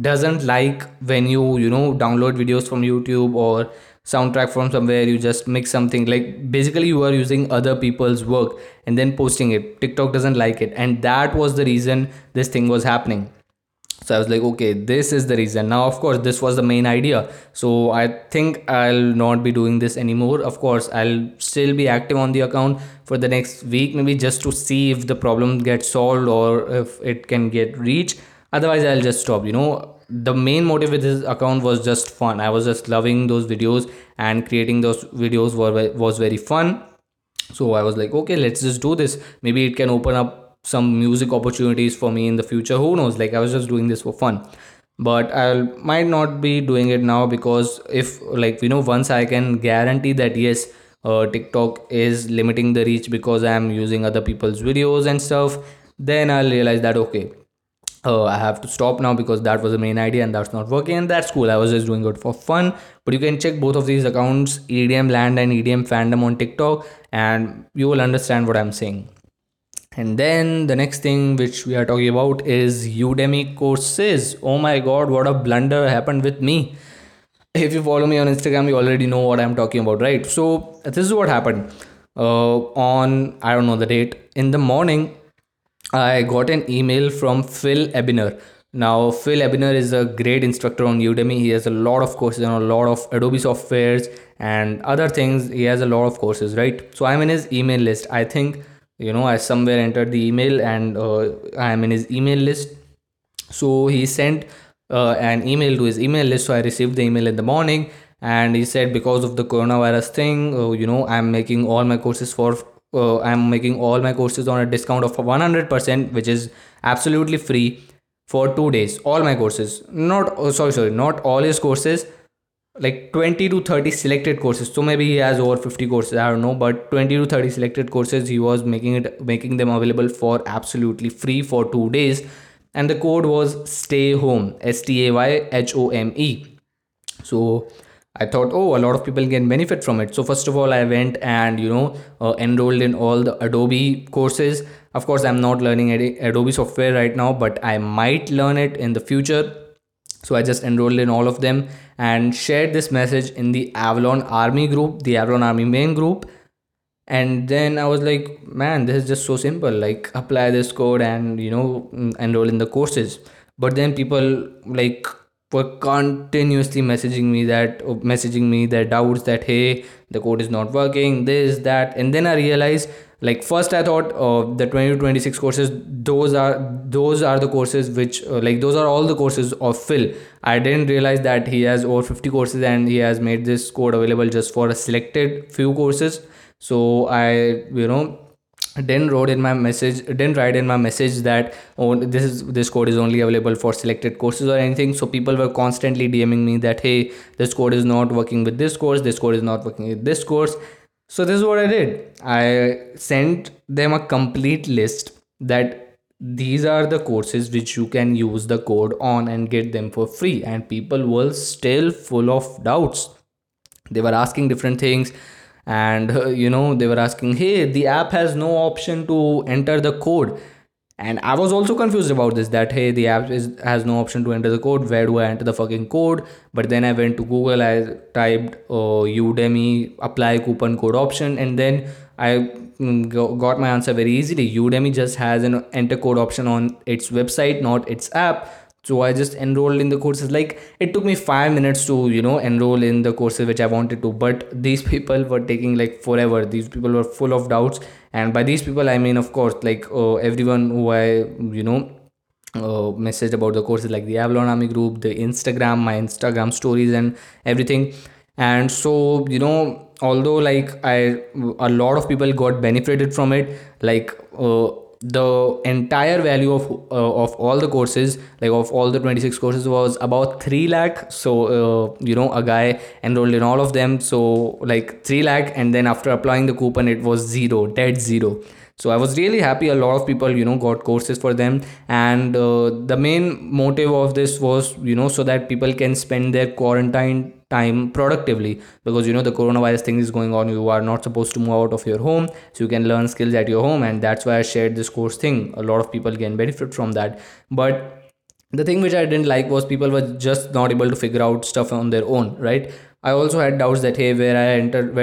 doesn't like when you, download videos from YouTube or soundtrack from somewhere. You just mix something, basically you are using other people's work and then posting it. TikTok doesn't like it. And that was the reason this thing was happening. So I was like, okay, this is the reason. Now, of course, this was the main idea. So I think I'll not be doing this anymore. Of course, I'll still be active on the account for the next week, maybe just to see if the problem gets solved or if it can get reach. Otherwise, I'll just stop. The main motive with this account was just fun. I was just loving those videos, and creating those videos was very fun. So I was like, okay, let's just do this. Maybe it can open up some music opportunities for me in the future. Who knows? I was just doing this for fun, but I might not be doing it now, because if once I can guarantee that yes, TikTok is limiting the reach because I am using other people's videos and stuff, then I'll realize that okay, I have to stop now, because that was the main idea and that's not working, and that's cool. I was just doing it for fun. But you can check both of these accounts, EDM Land and EDM Fandom on TikTok, and you will understand what I'm saying. And then the next thing which we are talking about is Udemy courses. Oh my God, what a blunder happened with me. If you follow me on Instagram, you already know what I'm talking about, right? So this is what happened. On, I don't know the date, in the morning, I got an email from Phil Ebiner. Now, Phil Ebiner is a great instructor on Udemy. He has a lot of courses on a lot of Adobe softwares and other things. He has a lot of courses, right? So I'm in his email list. I think I somewhere entered the email and I am in his email list. So he sent an email to his email list. So I received the email in the morning, and he said, because of the coronavirus thing, I'm making all my courses on a discount of 100%, which is absolutely free for 2 days. All my courses, not all his courses, like 20 to 30 selected courses. So maybe he has over 50 courses, I don't know, but 20 to 30 selected courses, he was making them available for absolutely free for 2 days. And the code was stay home, STAYHOME. So I thought, a lot of people can benefit from it. So first of all, I went and, enrolled in all the Adobe courses. Of course, I'm not learning Adobe software right now, but I might learn it in the future. So I just enrolled in all of them and shared this message in the Avalon Army group, the Avalon Army main group. And then I was like, man, this is just so simple. Like, apply this code and, enroll in the courses. But then people were continuously messaging me their doubts that, hey, the code is not working, this, that. And then I realized, first I thought the 20 to 26 courses, those are the courses which those are all the courses of Phil. I didn't realize that he has over 50 courses and he has made this code available just for a selected few courses. So I, didn't write in my message that this code is only available for selected courses or anything. So people were constantly DMing me that, hey, this code is not working with this course. So this is what I did. I sent them a complete list that these are the courses which you can use the code on and get them for free. And people were still full of doubts. They were asking different things. And, they were asking, hey, the app has no option to enter the code. And I was also confused about this, that, hey, the app has no option to enter the code. Where do I enter the fucking code? But then I went to Google. I typed Udemy apply coupon code option. And then I got my answer very easily. Udemy just has an enter code option on its website, not its app. So I just enrolled in the courses. It took me 5 minutes to, enroll in the courses which I wanted to. But these people were taking forever. These people were full of doubts. And by these people, I mean, of course, everyone who I, messaged about the courses, like the Avalon Army group, the Instagram, my Instagram stories and everything. And so, although a lot of people got benefited from it, the entire value of all the courses, of all the 26 courses, was about 3 lakh. So a guy enrolled in all of them, so 3 lakh, and then after applying the coupon it was dead zero. So I was really happy. A lot of people got courses for them, and the main motive of this was so that people can spend their quarantine time productively, because the coronavirus thing is going on. You are not supposed to move out of your home, so you can learn skills at your home, and that's why I shared this course thing. A lot of people can benefit from that. But the thing which I didn't like was people were just not able to figure out stuff on their own, right? I also had doubts that, hey, where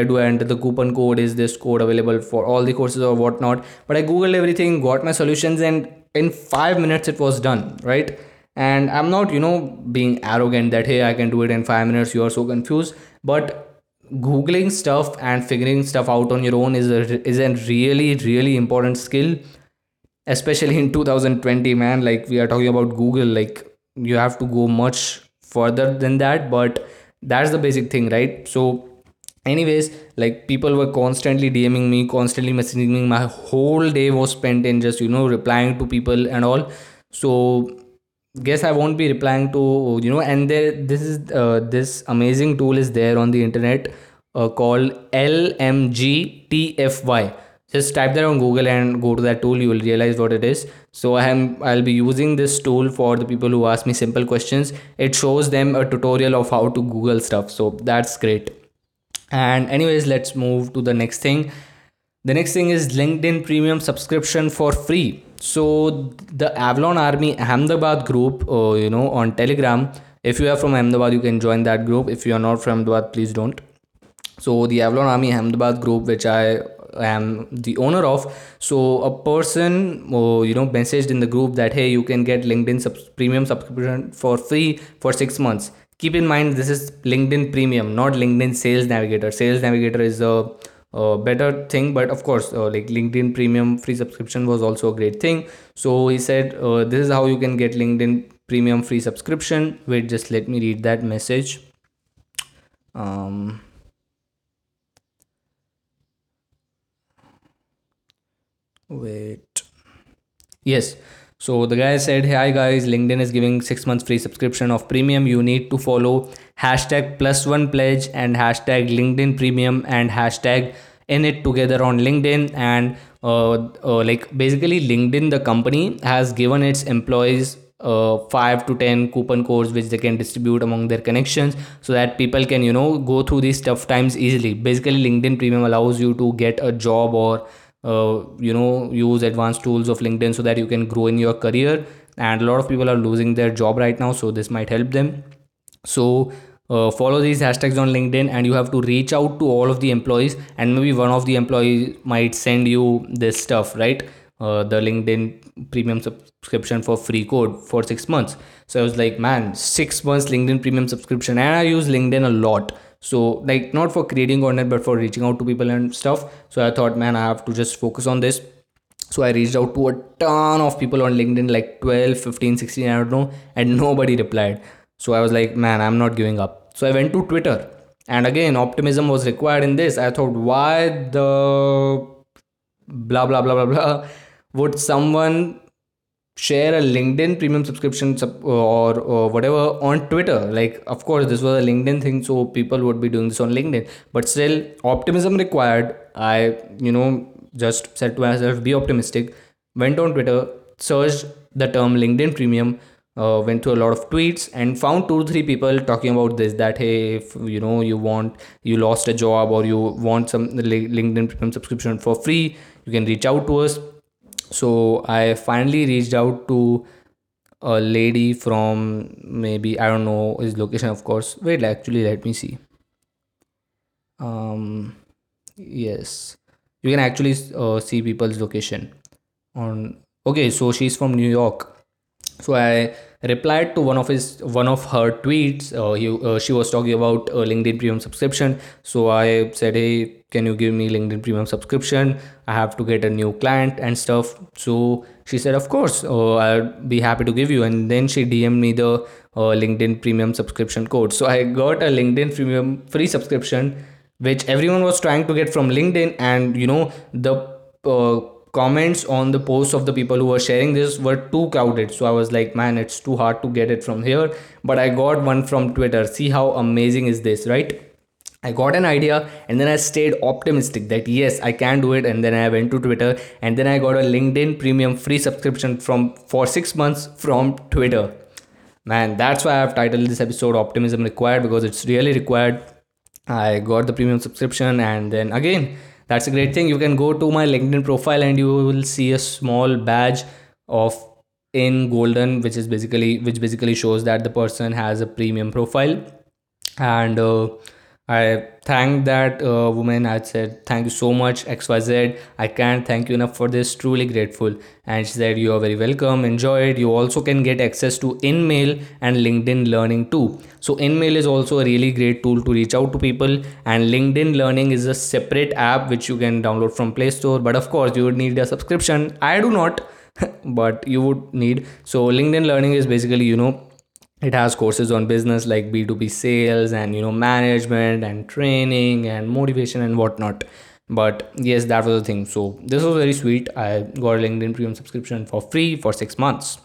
do I enter the coupon code? Is this code available for all the courses or whatnot? But I googled everything, got my solutions, and in 5 minutes it was done, right? And I'm not, being arrogant that, hey, I can do it in 5 minutes, you are so confused. But Googling stuff and figuring stuff out on your own is a really, really important skill, especially in 2020, man. We are talking about Google, you have to go much further than that, but that's the basic thing, right? So anyways, people were constantly DMing me, constantly messaging me. My whole day was spent in just, replying to people and all. So guess I won't be replying to and this amazing tool is there on the internet called LMGTFY. Just type that on Google and go to that tool. You will realize what it is. So I'll be using this tool for the people who ask me simple questions. It shows them a tutorial of how to Google stuff, so that's great. And anyways, let's move to the next thing. The next thing is LinkedIn Premium subscription for free. So the Avalon Army Ahmedabad group, on Telegram. If you are from Ahmedabad, you can join that group. If you are not from Ahmedabad, please don't. So the Avalon Army Ahmedabad group, which I am the owner of. So a person, messaged in the group that, hey, you can get LinkedIn Premium subscription for free for 6 months. Keep in mind, this is LinkedIn Premium, not LinkedIn Sales Navigator. Sales Navigator is a better thing, but of course LinkedIn Premium free subscription was also a great thing. So he said this is how you can get LinkedIn premium free subscription. Wait, just let me read that message. Wait. Yes. So the guy said, hi guys, LinkedIn is giving 6 months free subscription of premium. You need to follow #+1pledge and #LinkedIn premium and #inittogether on LinkedIn. And like basically LinkedIn, the company, has given its employees 5 to 10 coupon codes which they can distribute among their connections so that people can, you know, go through these tough times easily. Basically LinkedIn premium allows you to get a job or you know, use advanced tools of LinkedIn so that you can grow in your career, and a lot of people are losing their job right now, so this might help them. So follow these hashtags on LinkedIn, and you have to reach out to all of the employees, and maybe one of the employees might send you this stuff, right? The LinkedIn premium subscription for free code for 6 months. So I was like, man, 6 months LinkedIn premium subscription, and I use LinkedIn a lot. So like not for creating content, but for reaching out to people and stuff. So I thought, man, I have to just focus on this. So I reached out to a ton of people on LinkedIn, like 12, 15, 16, I don't know. And nobody replied. So I was like, man, I'm not giving up. So I went to Twitter, and again, optimism was required in this. I thought, why the blah, blah, blah, blah, blah. Would someone share a LinkedIn premium subscription or whatever on Twitter? Like, of course, this was a LinkedIn thing, so people would be doing this on LinkedIn, but still optimism required. I, you know, just said to myself, be optimistic, went on Twitter, searched the term LinkedIn premium, went through a lot of tweets and found 2 to 3 people talking about this, that, hey, if you know, you lost a job or you want some LinkedIn premium subscription for free, you can reach out to us. So I finally reached out to a lady from, maybe, I don't know his location, of course. Wait, actually, let me see. Yes, you can actually see people's location on. Okay, so she's from New York. So I replied to one of her tweets. She was talking about LinkedIn premium subscription. So I said, hey, can you give me LinkedIn premium subscription? I have to get a new client and stuff. So she said, of course, I'll be happy to give you. And then she DM'd me the LinkedIn premium subscription code. So I got a LinkedIn premium free subscription, which everyone was trying to get from LinkedIn. And you know, the comments on the posts of the people who were sharing this were too crowded. So I was like, man, it's too hard to get it from here, but I got one from Twitter. See how amazing is this, right? I got an idea, and then I stayed optimistic that yes, I can do it. And then I went to Twitter, and then I got a LinkedIn premium free subscription for 6 months from Twitter. Man, that's why I've titled this episode Optimism Required, because it's really required. I got the premium subscription, and then again, that's a great thing. You can go to my LinkedIn profile and you will see a small badge of in golden, which basically shows that the person has a premium profile. And I thanked that woman. I said, thank you so much, XYZ. I can't thank you enough for this. Truly grateful. And she said, you are very welcome. Enjoy it. You also can get access to InMail and LinkedIn Learning too. So InMail is also a really great tool to reach out to people. And LinkedIn Learning is a separate app which you can download from Play Store. But of course, you would need a subscription. I do not, but you would need. So LinkedIn Learning is basically, you know, it has courses on business like B2B sales and, you know, management and training and motivation and whatnot. But yes, that was the thing. So this was very sweet. I got a LinkedIn premium subscription for free for 6 months.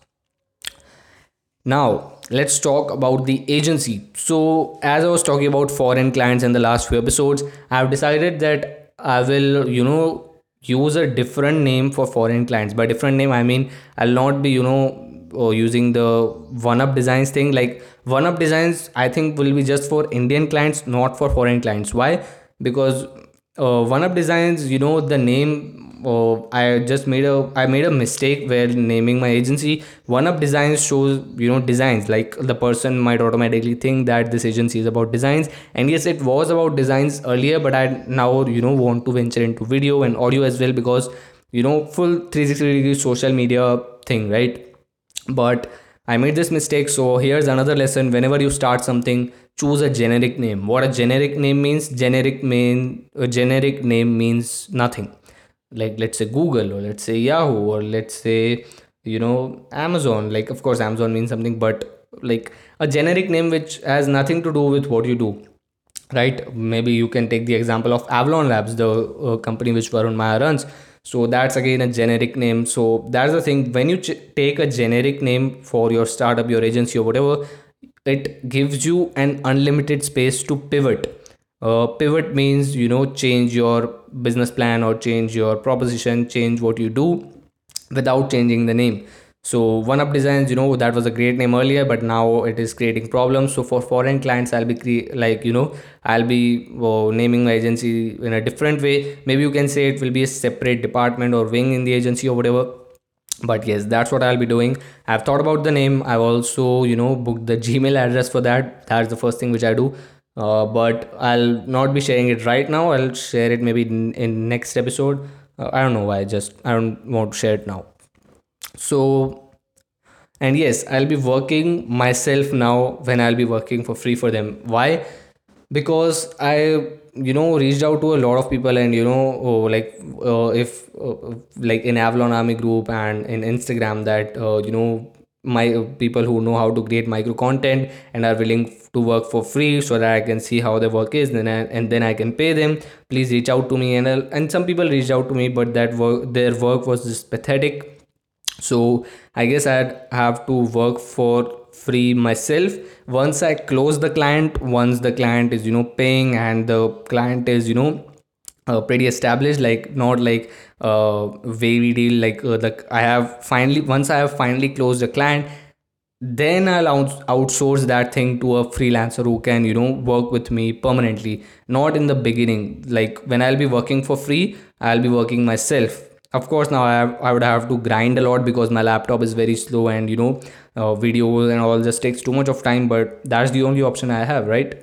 Now let's talk about the agency. So as I was talking about foreign clients in the last few episodes, I've decided that I will, you know, use a different name for foreign clients. By different name, I mean, I'll not be, you know, or using the one up designs thing. Like one up designs, I think, will be just for Indian clients, not for foreign clients. Why? Because one up designs, you know, the name, I made a mistake where naming my agency. One up designs shows, you know, designs, like the person might automatically think that this agency is about designs. And yes, it was about designs earlier, but I now, you know, want to venture into video and audio as well, because, you know, full 360 degree social media thing, right? But I made this mistake. So here's another lesson. Whenever you start something, choose a generic name. What a generic name means, generic name means nothing. Like let's say Google, or let's say Yahoo, or let's say Amazon. Like, of course, Amazon means something, but like a generic name which has nothing to do with what you do, right? Maybe you can take the example of Avalon Labs, the company which Varun Maya runs. So that's again a generic name. So that's the thing. When you take a generic name for your startup, your agency or whatever, it gives you an unlimited space to pivot. Pivot means, change your business plan or change your proposition, change what you do without changing the name. So One Up Designs, that was a great name earlier, but now it is creating problems. So for foreign clients, I'll be naming my agency in a different way. Maybe you can say it will be a separate department or wing in the agency or whatever. But yes, that's what I'll be doing. I've thought about the name. I've also, booked the Gmail address for that. That's the first thing which I do. But I'll not be sharing it right now. I'll share it maybe in next episode. I don't know why. I don't want to share it now. So, and yes, I'll be working myself now when I'll be working for free for them. Why? Because I, reached out to a lot of people and, in Avalon Army group and in Instagram that, my people who know how to create micro content and are willing to work for free so that I can see how their work is and then I can pay them. Please reach out to me. And some people reached out to me, but their work was just pathetic. So I guess I'd have to work for free myself. Once I close the client, once the client is, paying and the client is, pretty established, like not like wavy deal, once I have finally closed the client, then I'll outsource that thing to a freelancer who can, work with me permanently. Not in the beginning, like when I'll be working for free, I'll be working myself. Of course, now I would have to grind a lot because my laptop is very slow and, videos and all just takes too much of time, but that's the only option I have, right?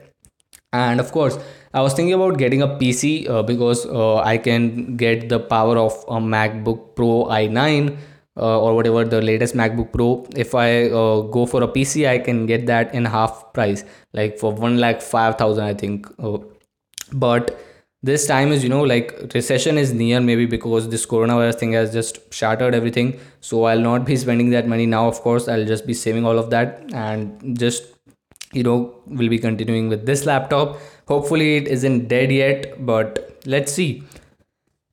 And of course, I was thinking about getting a PC because I can get the power of a MacBook Pro i9 or whatever, the latest MacBook Pro. If I go for a PC, I can get that in half price, like for 1,05,000, I think. But this time is, recession is near, maybe because this coronavirus thing has just shattered everything. So I'll not be spending that money now. Of course, I'll just be saving all of that and just, we'll be continuing with this laptop. Hopefully it isn't dead yet, but let's see.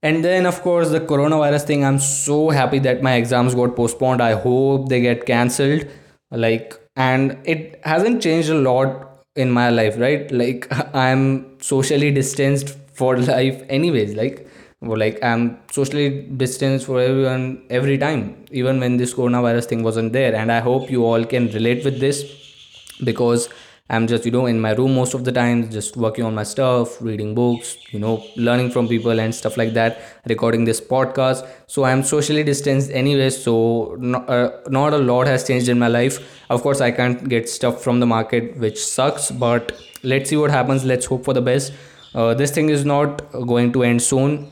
And then, of course, the coronavirus thing, I'm so happy that my exams got postponed. I hope they get cancelled. And it hasn't changed a lot in my life, right? Like, I'm socially distanced for life anyways, I'm socially distanced for everyone every time, even when this coronavirus thing wasn't there. And I hope you all can relate with this because I'm just, in my room most of the time, just working on my stuff, reading books, learning from people and stuff like that, recording this podcast. So I'm socially distanced anyway. So not a lot has changed in my life. Of course, I can't get stuff from the market, which sucks, but let's see what happens. Let's hope for the best. This thing is not going to end soon.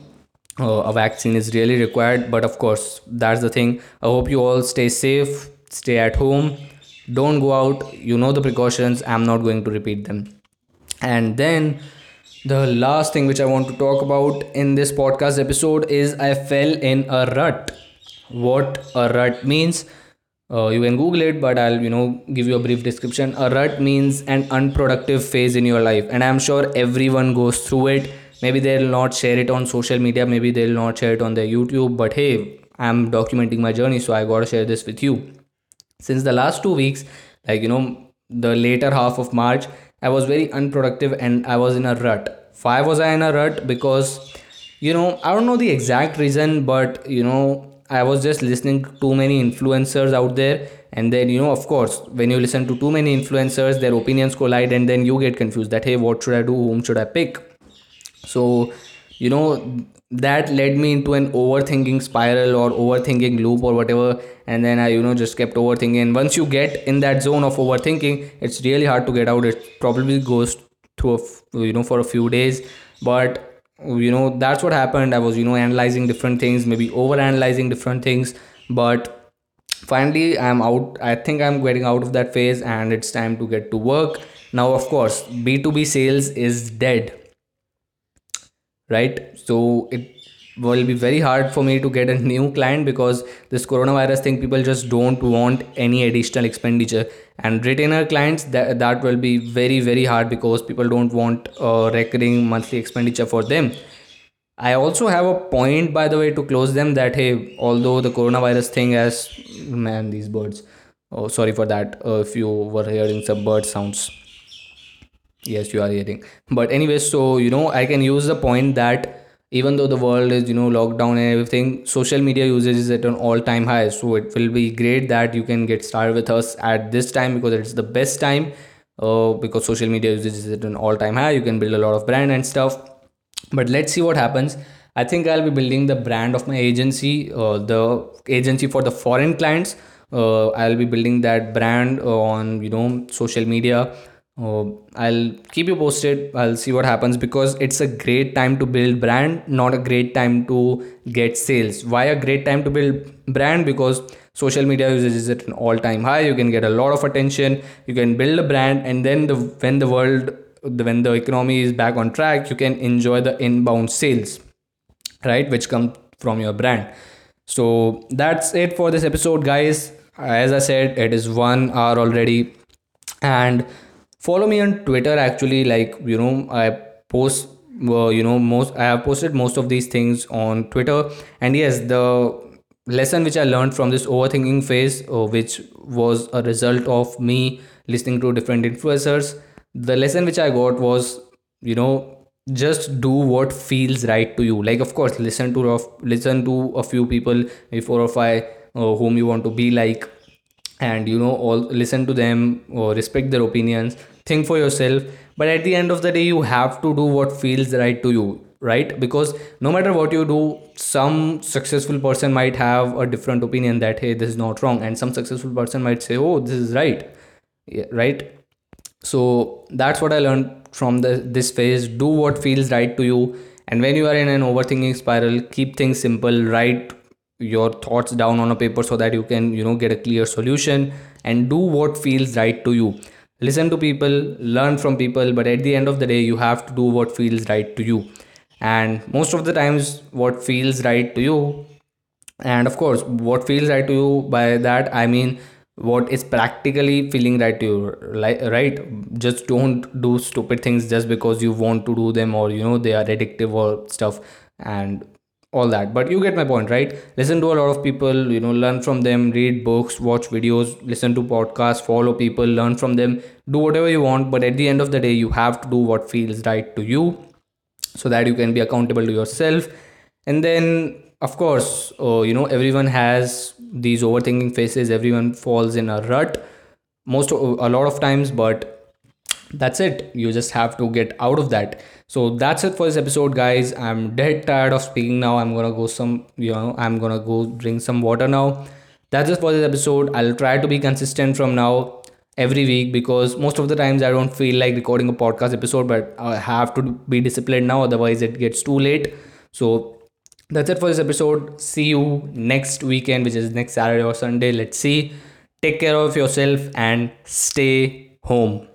A vaccine is really required, but of course, that's the thing. I hope you all stay safe, stay at home. Don't go out, the precautions. I'm not going to repeat them. And then the last thing which I want to talk about in this podcast episode is I fell in a rut. What a rut means, you can Google it, but I'll, give you a brief description. A rut means an unproductive phase in your life. And I'm sure everyone goes through it. Maybe they'll not share it on social media. Maybe they'll not share it on their YouTube. But hey, I'm documenting my journey, so I gotta share this with you. Since the last 2 weeks, the later half of March, I was very unproductive and I was in a rut. Why was I in a rut? Because, I don't know the exact reason, but, I was just listening to too many influencers out there. And then, of course, when you listen to too many influencers, their opinions collide and then you get confused that, hey, what should I do? Whom should I pick? So, that led me into an overthinking spiral or overthinking loop or whatever. And then I, just kept overthinking. And once you get in that zone of overthinking, it's really hard to get out. It probably goes through, for a few days. But, that's what happened. I was, analyzing different things, maybe overanalyzing different things. But finally, I'm out. I think I'm getting out of that phase and it's time to get to work. Now, of course, B2B sales is dead. Right? So it will be very hard for me to get a new client because this coronavirus thing, people just don't want any additional expenditure. And retainer clients, that will be very, very hard because people don't want recurring monthly expenditure for them. I also have a point, by the way, to close them that, hey, although the coronavirus thing has, man, these birds. Oh, sorry for that. If you were hearing some bird sounds. Yes, you are hearing. But anyway, so, you know, I can use the point that even though the world is, you know, locked down and everything, social media usage is at an all-time high. So it will be great that you can get started with us at this time because it's the best time because social media usage is at an all-time high. You can build a lot of brand and stuff. But let's see what happens. I think I'll be building the brand of my agency, the agency for the foreign clients. I'll be building that brand on, you know, social media. I'll keep you posted. I'll see what happens because it's a great time to build brand, not a great time to get sales. Why a great time to build brand? Because social media usage is at an all-time high. You can get a lot of attention. You can build a brand, and then when the economy is back on track, you can enjoy the inbound sales, right, which come from your brand. So that's it for this episode, guys. As I said, it is 1 hour already, and follow me on Twitter. Actually, like, you know, I post I have posted most of these things on Twitter. And yes, the lesson which I learned from this overthinking phase, which was a result of me listening to different influencers, the lesson which I got was, you know, just do what feels right to you. Like, of course, listen to a few people, 4 or 5 whom you want to be like, and, you know, all listen to them or respect their opinions, think for yourself. But at the end of the day, you have to do what feels right to you, right? Because no matter what you do, some successful person might have a different opinion that, hey, this is not wrong. And some successful person might say, oh, this is right. Yeah, right. So that's what I learned from this phase. Do what feels right to you. And when you are in an overthinking spiral, keep things simple. Write your thoughts down on a paper so that you can, you know, get a clear solution, and do what feels right to you. Listen to people, learn from people, but at the end of the day, you have to do what feels right to you. And most of the times, what feels right to you, and of course, what feels right to you, by that I mean what is practically feeling right to you, right? Just don't do stupid things just because you want to do them, or, you know, they are addictive or stuff and all that. But you get my point, right? Listen to a lot of people, you know, learn from them, read books, watch videos, listen to podcasts, follow people, learn from them, do whatever you want. But at the end of the day, you have to do what feels right to you so that you can be accountable to yourself. And then, of course, you know, everyone has these overthinking phases. Everyone falls in a rut a lot of times, but that's it. You just have to get out of that. So that's it for this episode, guys. I'm dead tired of speaking now. I'm gonna go I'm gonna go drink some water now. That's it for this episode. I'll try to be consistent from now every week, because most of the times I don't feel like recording a podcast episode, but I have to be disciplined now. Otherwise it gets too late. So that's it for this episode. See you next weekend, which is next Saturday or Sunday. Let's see. Take care of yourself and stay home.